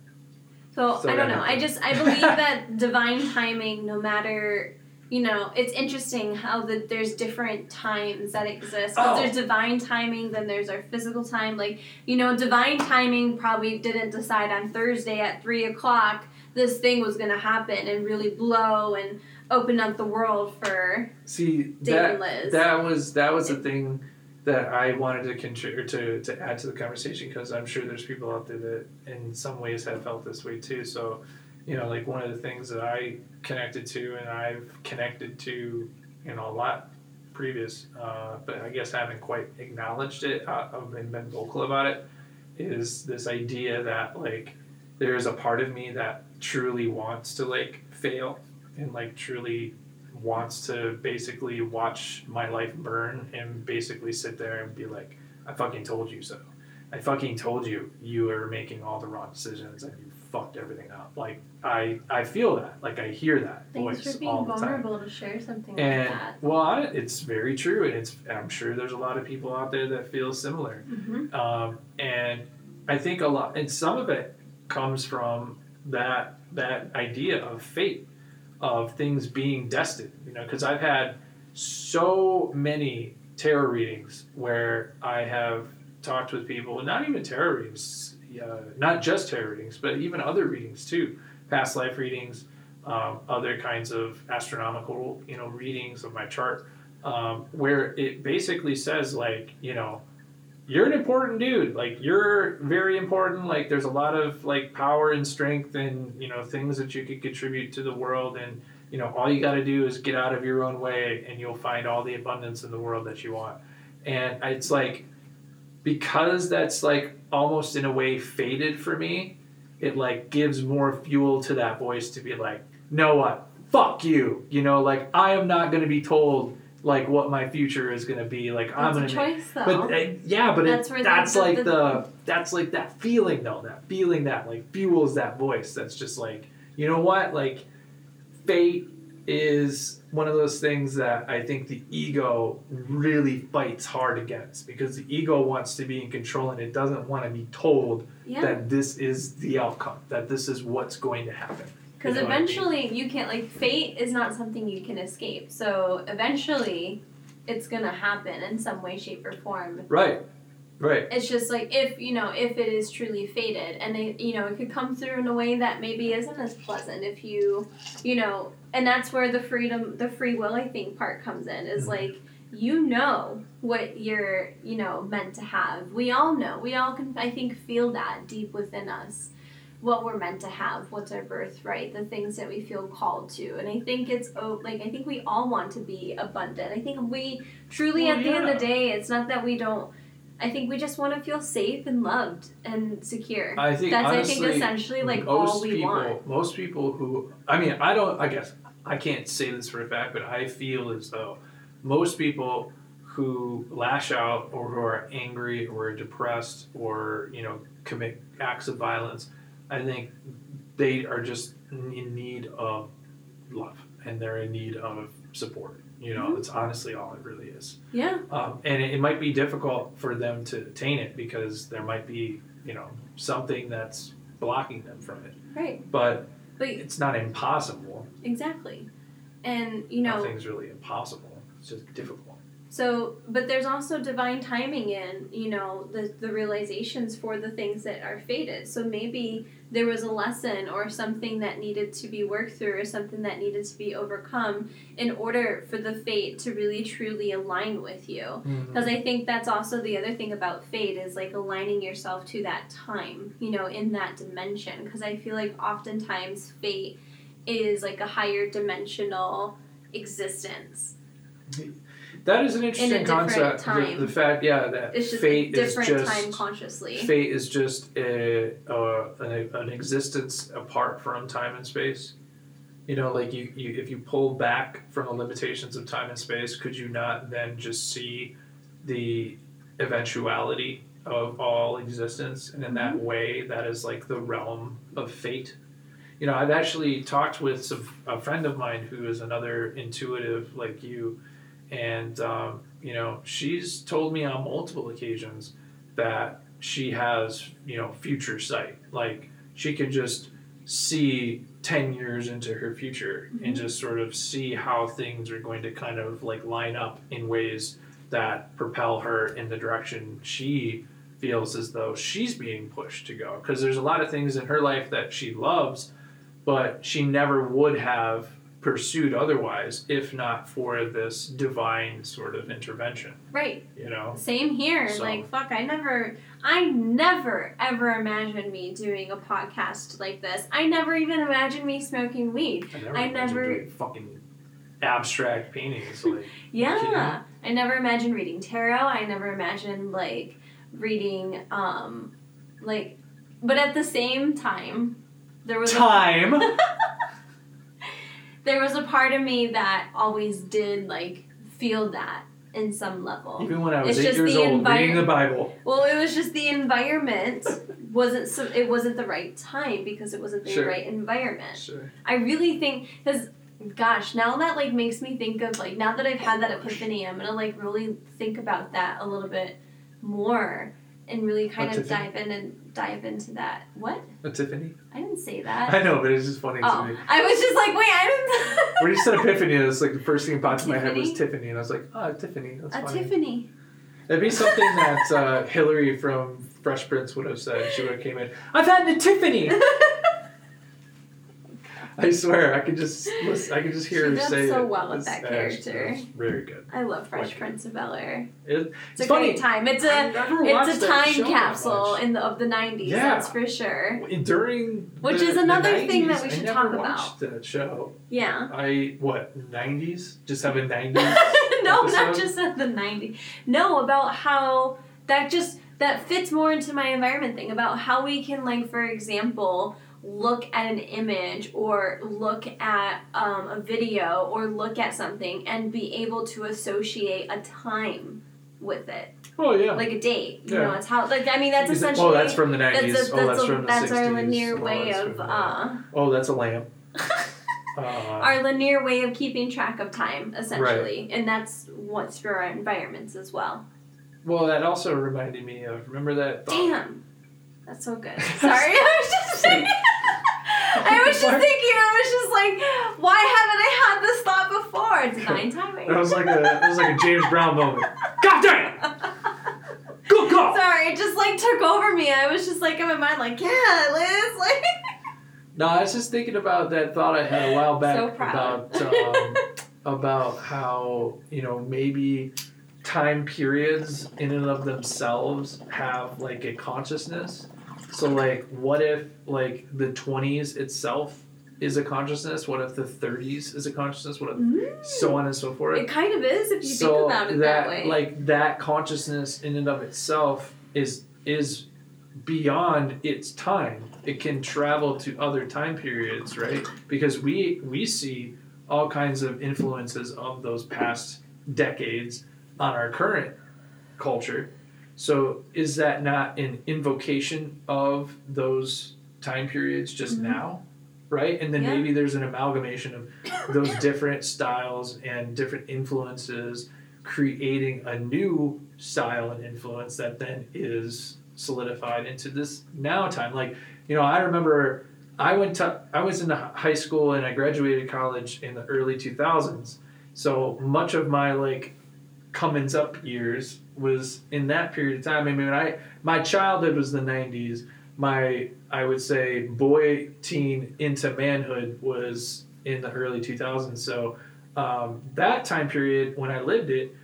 So, so I don't know. I just... I believe that divine timing, no matter... You know, it's interesting how the, there's different times that exist. Oh. There's divine timing, then there's our physical time. Like, you know, divine timing probably didn't decide on Thursday at three o'clock this thing was going to happen and really blow and... open up the world for see Dave that and Liz. that was that was the thing that I wanted to contribute to to add to the conversation, because I'm sure there's people out there that in some ways have felt this way too. So, you know, like, one of the things that I connected to, and I've connected to, you know, a lot previous, uh, but I guess I haven't quite acknowledged it. Uh, I've been vocal about it. Is this idea that, like, there is a part of me that truly wants to, like, fail. And, like, truly wants to basically watch my life burn and basically sit there and be like, I fucking told you so. I fucking told you you were making all the wrong decisions and you fucked everything up. Like, I I feel that. Like, I hear that Thanks voice all the time. Thanks for being vulnerable to share something and, like that. Well, I, it's very true. And it's I'm sure there's a lot of people out there that feel similar. Mm-hmm. Um, and I think a lot... And some of it comes from that that idea of fate. Of things being destined, you know, because I've had so many tarot readings where I have talked with people, not even tarot readings, uh, not just tarot readings, but even other readings too, past life readings, um, other kinds of astronomical, you know, readings of my chart, um, where it basically says, like, you know, you're an important dude. Like, you're very important. Like, there's a lot of, like, power and strength and, you know, things that you could contribute to the world. And, you know, all you got to do is get out of your own way and you'll find all the abundance in the world that you want. And it's like, because that's, like, almost in a way faded for me, it, like, gives more fuel to that voice to be like, know what? Fuck you. You know, like, I am not going to be told, like, what my future is going to be. Like, that's I'm going to choice make, though. But uh, yeah, but that's, it, that's the, like the, the that's like that feeling though, that feeling that, like, fuels that voice. That's just like, you know what? Like, fate is one of those things that I think the ego really fights hard against, because the ego wants to be in control and it doesn't want to be told yeah. that this is the outcome, that this is what's going to happen. Because eventually you can't, like, fate is not something you can escape. So eventually it's going to happen in some way, shape, or form. Right, right. It's just like, if, you know, if it is truly fated, and, it, you know, it could come through in a way that maybe isn't as pleasant if you, you know, and that's where the freedom, the free will, I think, part comes in, is, like, you know what you're, you know, meant to have. We all know. We all can, I think, feel that deep within us. What we're meant to have, what's our birthright, the things that we feel called to. And I think it's, oh, like, I think we all want to be abundant. I think we truly, well, at the yeah. end of the day, it's not that we don't, I think we just want to feel safe and loved and secure. I think, That's, honestly, I think, essentially, like, all we people, want. Most people who, I mean, I don't, I guess, I can't say this for a fact, but I feel as though most people who lash out or who are angry or depressed or, you know, commit acts of violence, I think they are just in need of love and they're in need of support. You know, mm-hmm. It's honestly all it really is. Yeah. Um, and it, it might be difficult for them to attain it because there might be, you know, something that's blocking them from it. Right. But, but it's not impossible. Exactly. And, you know... Nothing's really impossible. It's just difficult. So, but there's also divine timing in, you know, the, the realizations for the things that are fated. So maybe there was a lesson or something that needed to be worked through or something that needed to be overcome in order for the fate to really truly align with you. Because mm-hmm. I think that's also the other thing about fate is like aligning yourself to that time, you know, in that dimension. Because I feel like oftentimes fate is like a higher dimensional existence. That is an interesting concept. The, the fact, yeah, that it's just fate different is just time consciously. Fate is just a, a, a an existence apart from time and space. You know, like you, you, if you pull back from the limitations of time and space, could you not then just see the eventuality of all existence? And in that mm-hmm. way, that is like the realm of fate. You know, I've actually talked with some, a friend of mine who is another intuitive like you. And, um, you know, she's told me on multiple occasions that she has, you know, future sight. Like, she can just see ten years into her future mm-hmm. and just sort of see how things are going to kind of, like, line up in ways that propel her in the direction she feels as though she's being pushed to go. Because there's a lot of things in her life that she loves, but she never would have pursued otherwise if not for this divine sort of intervention. Right. You know? Same here. So. Like, fuck, I never, I never ever imagined me doing a podcast like this. I never even imagined me smoking weed. I never, I never doing fucking abstract paintings. Like, yeah. I never imagined reading tarot. I never imagined, like, reading, um, like, but at the same time, there was Time! A- There was a part of me that always did, like, feel that in some level. Even when I was it's eight years old, envir- reading the Bible. Well, it was just the environment wasn't so, it wasn't the right time because it wasn't the sure. right environment. Sure. I really think, because, gosh, now that, like, makes me think of, like, now that I've had that epiphany, I'm going to, like, really think about that a little bit more and really kind what of dive in and... dive into that. What? Epiphany? I didn't say that. I know, but it's just funny oh. to me. I was just like, wait, I didn't... When you said epiphany, it was like the first thing that popped in my head was Tiffany, and I was like, oh, Tiffany, that's a funny. Tiffany. That'd be something that uh, Hillary from Fresh Prince would have said. She would have came in, I've had an Tiffany. I swear, I could just listen, I could just hear she her say it. She does so well with that character. It's very good. I love Fresh like, Prince of Bel-Air. It, it's, it's a funny. Great time. It's a it's a time capsule in the of the nineties. Yeah. That's for sure. During which the, is another the nineties, thing that we should I never talk about. That show. Yeah. I what nineties? Just have a nineties. No, episode? Not just at the nineties. No, about how that just that fits more into my environment thing about how we can like for example. Look at an image or look at um, a video or look at something and be able to associate a time with it. Oh, yeah. Like a date. You yeah. know, it's how, like, I mean, that's Is essentially. It, oh, that's from the nineties. That's a, oh, that's, that's a, from the that's sixties. That's our linear oh, way of. Uh, oh, that's a lamp. uh, our linear way of keeping track of time, essentially. Right. And that's what's for our environments as well. Well, that also reminded me of, remember that? Thought? Damn. That's so good. Sorry, I was just thinking. I was just thinking. I was just like, why haven't I had this thought before? It's nine times. That was like a that was like a James Brown moment. God damn it! Good call. Sorry, it just like took over me. I was just like in my mind, like, yeah, Liz, like. No, I was just thinking about that thought I had a while back so proud. about um, about how you know maybe. Time periods in and of themselves have like a consciousness. So like what if like the twenties itself is a consciousness? What if the thirties is a consciousness? What if mm. so on and so forth? It kind of is if you so think about it that, that way. Like that consciousness in and of itself is is beyond its time. It can travel to other time periods, right? Because we we see all kinds of influences of those past decades on our current culture. So is that not an invocation of those time periods just mm-hmm. now, right? And then yeah. maybe there's an amalgamation of those different styles and different influences creating a new style and influence that then is solidified into this now time. Like, you know, I remember I went to, I was in high school and I graduated college in the early two thousands. So much of my like comings up years was in that period of time. I mean, I my childhood was the nineties. My, I would say, boy, teen into manhood was in the early two thousands. So um, that time period, when I lived it,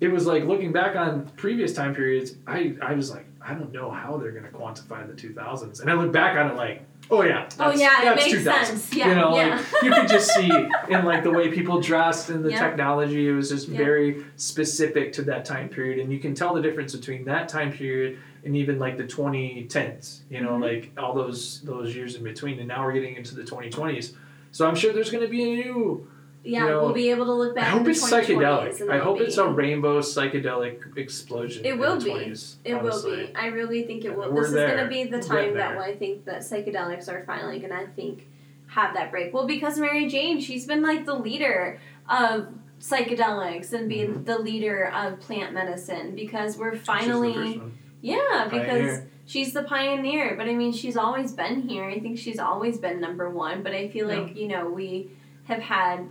it was like looking back on previous time periods, I, I was like, I don't know how they're going to quantify the two thousands. And I look back on it like, oh, yeah. Oh, yeah, that's it makes sense. Yeah, you know, yeah. Like, you could just see in, like, the way people dressed and the yeah. technology. It was just yeah. very specific to that time period. And you can tell the difference between that time period and even, like, the twenty tens, you know, mm-hmm. like, all those those years in between. And now we're getting into the twenty twenties. So I'm sure there's going to be a new, yeah, you know, we'll be able to look back I hope it's psychedelic. I hope be. it's a rainbow psychedelic explosion. It will in the be. twenties, it honestly. will be. I really think it will. We're this there. is going to be the time that I think that psychedelics are finally going to, I think, have that break. Well, because Mary Jane, she's been like the leader of psychedelics and being mm-hmm. the leader of plant medicine because we're finally. She's the first one. Yeah, because pioneer. She's the pioneer. But I mean, she's always been here. I think she's always been number one. But I feel yeah. like, you know, we have had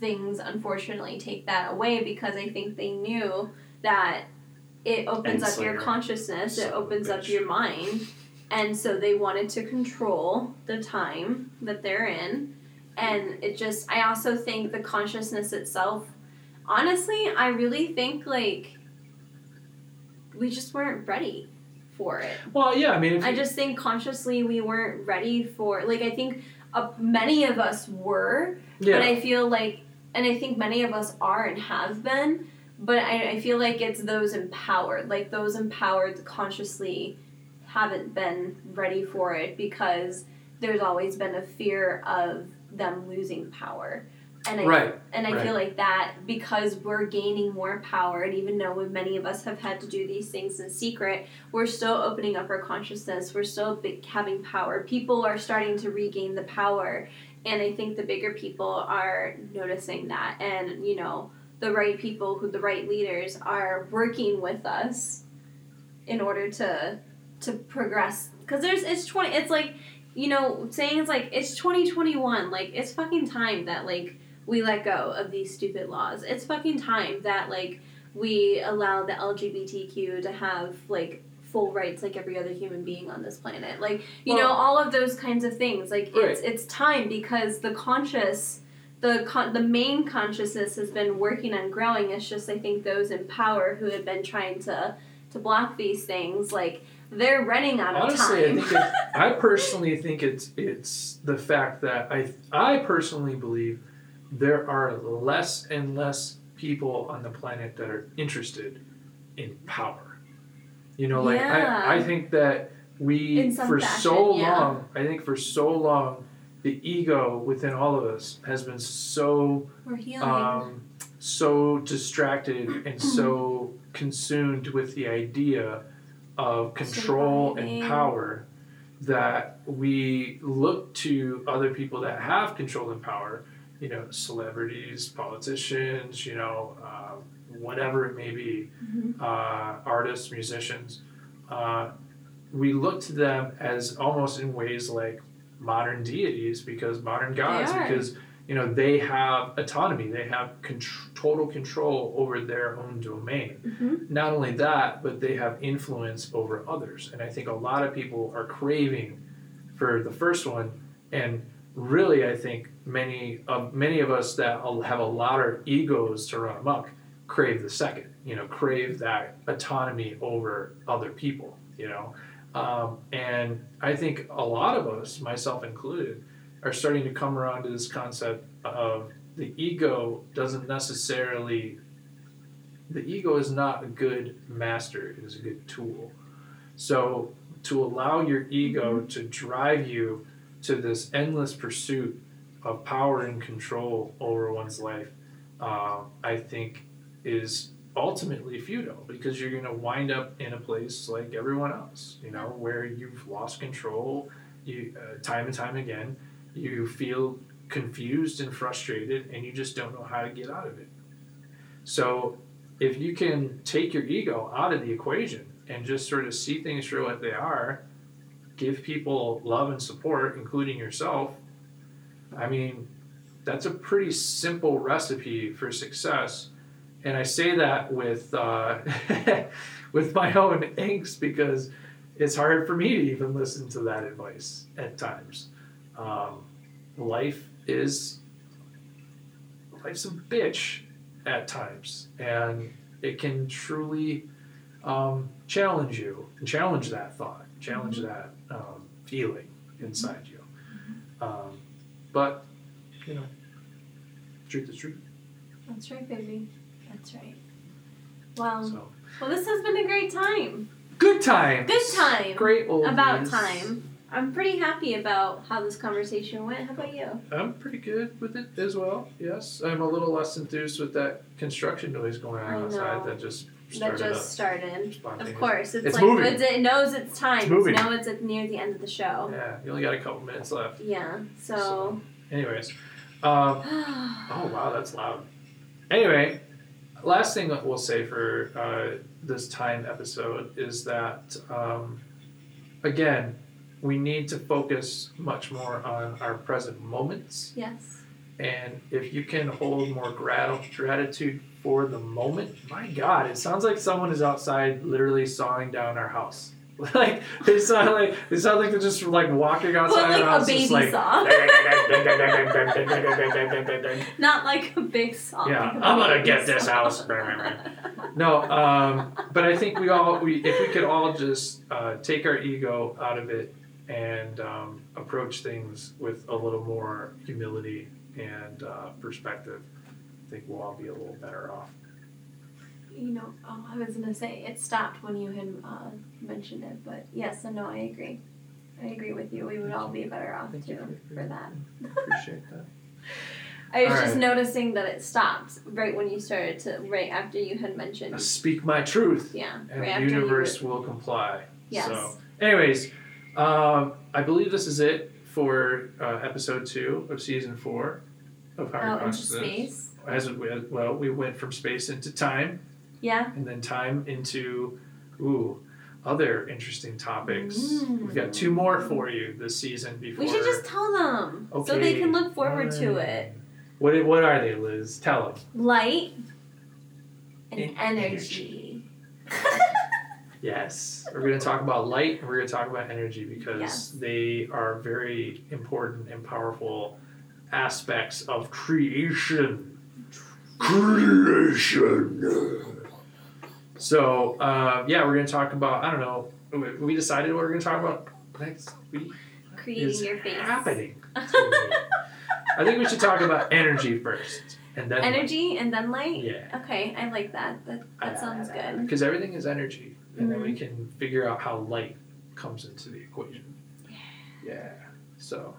things unfortunately take that away because I think they knew that it opens up your consciousness, it opens up your mind, and so they wanted to control the time that they're in. And it just, I also think the consciousness itself, honestly, I really think like we just weren't ready for it. Well, yeah, I mean, if I just think consciously we weren't ready for, like, I think uh, many of us were, yeah. but I feel like. And I think many of us are and have been, but I, I feel like it's those empowered, like those empowered consciously haven't been ready for it because there's always been a fear of them losing power. And I, right. And I right. feel like that, because we're gaining more power, and even though many of us have had to do these things in secret, we're still opening up our consciousness. We're still big, having power. People are starting to regain the power. And I think the bigger people are noticing that. And, you know, the right people, who the right leaders are working with us in order to to progress. Because there's, it's twenty, it's like, you know, saying it's like, it's twenty twenty-one. Like, it's fucking time that, like, we let go of these stupid laws. It's fucking time that, like, we allow the L G B T Q to have, like, full rights like every other human being on this planet. Like, you well, know, all of those kinds of things. Like, right. it's it's time, because the conscious, the con- the main consciousness has been working on growing. It's just, I think, those in power who have been trying to, to block these things, like, they're running out Honestly, of time. Honestly, I think it, I personally think it's it's the fact that I I personally believe there are less and less people on the planet that are interested in power. You know, like, yeah. I, I think that we, for fashion, so yeah. long, I think for so long, the ego within all of us has been so, um, so distracted and so consumed with the idea of control and power that we look to other people that have control and power, you know, celebrities, politicians, you know, um, whatever it may be, mm-hmm. uh, artists, musicians, uh, we look to them as almost in ways like modern deities, because modern gods, because, you know, they have autonomy, they have con- total control over their own domain. Mm-hmm. Not only that, but they have influence over others. And I think a lot of people are craving for the first one, and really, I think many of many of us that have a lot of egos to run amok crave the second, you know, crave that autonomy over other people, you know. Um, and I think a lot of us, myself included, are starting to come around to this concept of the ego doesn't necessarily, the ego is not a good master, it is a good tool. So to allow your ego to drive you to this endless pursuit of power and control over one's life, uh, I think is ultimately futile, because you're going to wind up in a place like everyone else, you know, where you've lost control, you uh, time and time again, you feel confused and frustrated, and you just don't know how to get out of it. So if you can take your ego out of the equation and just sort of see things for what they are, give people love and support, including yourself, I mean, that's a pretty simple recipe for success. And I say that with uh, with my own angst, because it's hard for me to even listen to that advice at times. Um, life is, life's a bitch at times, and it can truly um, challenge you, challenge that thought, challenge mm-hmm. that um, feeling inside you. Mm-hmm. Um, but, you know, truth is truth. That's right, baby. That's right. Wow. So. Well, this has been a great time. Good time. Good time. Great old About news. time. I'm pretty happy about how this conversation went. How about you? I'm pretty good with it as well, yes. I'm a little less enthused with that construction noise going on outside that just started. That just started. Of course. It's, it's like moving. It's, it knows it's time. It's moving. It knows it's near the end of the show. Yeah. You only got a couple minutes left. Yeah. So. so anyways. Um, oh, wow. That's loud. Anyway. Last thing that we'll say for uh, this time episode is that, um, again, we need to focus much more on our present moments. Yes. And if you can hold more grat- gratitude for the moment, my God, it sounds like someone is outside literally sawing down our house. Like they sound like they sound like they're just like walking outside. But like house, a baby like, saw. Not like a big saw. Yeah, like I'm gonna get saw. this house. No, um, but I think we all we if we could all just uh, take our ego out of it and um, approach things with a little more humility and uh, perspective, I think we'll all be a little better off. You know, oh, I was gonna say it stopped when you had uh, mentioned it, but yes and no, I agree. I agree with you. We would all be better off Thank too for, for that. Appreciate that. I was all just right. noticing that it stopped right when you started to, right after you had mentioned. I speak my truth. Yeah. And right the universe will comply. Yes. So, anyways, um, I believe this is it for uh, episode two of season four of Higher oh, Consciousness. Space. As we, well, we went from space into time. Yeah. And then time into, ooh, other interesting topics. Mm. We've got two more for you this season before. We should just tell them. Okay. So they can look forward um, to it. What What are they, Liz? Tell them. Light and In- energy. energy. Yes. We're going to talk about light and we're going to talk about energy because yes. they are very important and powerful aspects of creation. Creation. So, uh, yeah, we're going to talk about, I don't know, we decided what we're going to talk about next week. Creating your face. Happening. I think we should talk about energy first. and then Energy light. and then light? Yeah. Okay, I like that. That, that uh, sounds good. Because everything is energy, and mm-hmm. then we can figure out how light comes into the equation. Yeah. Yeah. So...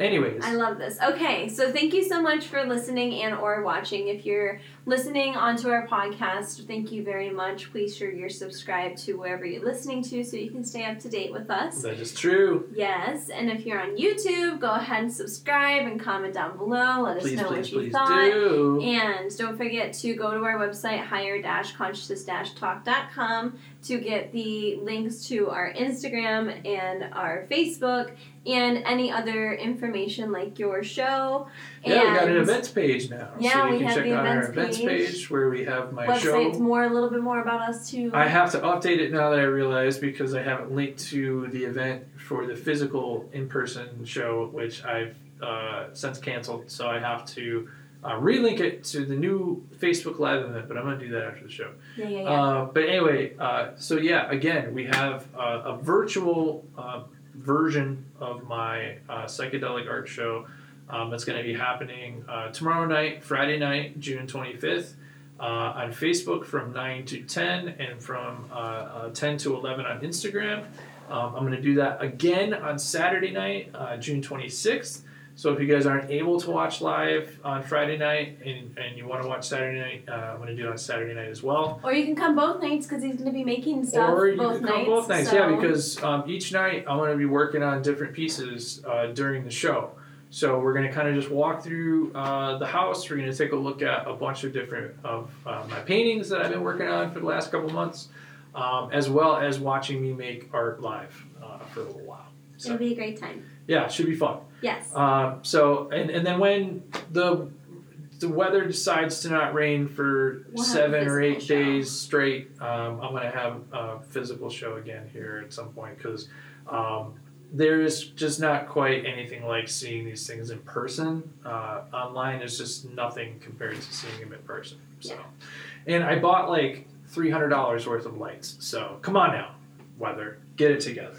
anyways. I love this. Okay, so thank you so much for listening and or watching. If you're listening onto our podcast, thank you very much. Please sure you're subscribed to wherever you're listening to so you can stay up to date with us. That is true. Yes, and if you're on YouTube, go ahead and subscribe and comment down below. Let please, us know please, what you thought. Do. And don't forget to go to our website, higher consciousness talk dot com, to get the links to our Instagram and our Facebook and any other information like your show. Yeah, and we got an events page now. Yeah, so you we can have check the out events our events page. page where we have my Website's show. Website's more, a little bit more about us too. I have to update it now that I realize because I haven't linked to the event for the physical in-person show, which I've uh, since canceled. So I have to uh, relink it to the new Facebook Live event, but I'm going to do that after the show. Yeah, yeah, yeah. Uh, but anyway, uh, so yeah, again, we have uh, a virtual uh, version of my uh, psychedelic art show um, that's going to be happening uh, tomorrow night, Friday night, June twenty-fifth uh, on Facebook from nine to ten and from uh, uh, ten to eleven on Instagram. Um, I'm going to do that again on Saturday night, uh, June twenty-sixth So if you guys aren't able to watch live on Friday night and, and you want to watch Saturday night, uh, I'm going to do it on Saturday night as well. Or you can come both nights because he's going to be making stuff both nights. Or you can come both nights, yeah, because um, each night I'm going to be working on different pieces uh, during the show. So we're going to kind of just walk through uh, the house. We're going to take a look at a bunch of different of uh, my paintings that I've been working on for the last couple months, um, as well as watching me make art live uh, for a little while. So, it'll be a great time. Yeah, it should be fun. Yes. Uh, so, and, and then when the the weather decides to not rain for we'll seven or eight show. days straight, um, I'm going to have a physical show again here at some point because um, there is just not quite anything like seeing these things in person. Uh, online is just nothing compared to seeing them in person. So, yeah. And I bought like three hundred dollars worth of lights. So come on now, weather, get it together.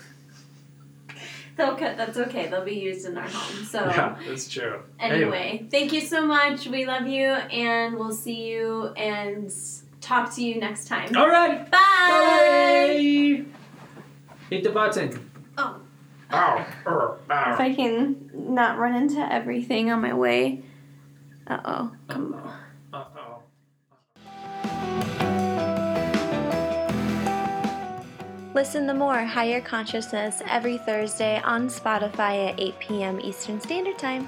They'll cut, that's okay. They'll be used in our home. So yeah, that's true. Anyway, anyway, thank you so much. We love you, and we'll see you and talk to you next time. All right. Bye. Bye. Hit the button. Oh. Ow. Ow. Ow. If I can not run into everything on my way. Uh-oh. Come on. Uh-oh. Listen to more Higher Consciousness every Thursday on Spotify at eight p.m. Eastern Standard Time.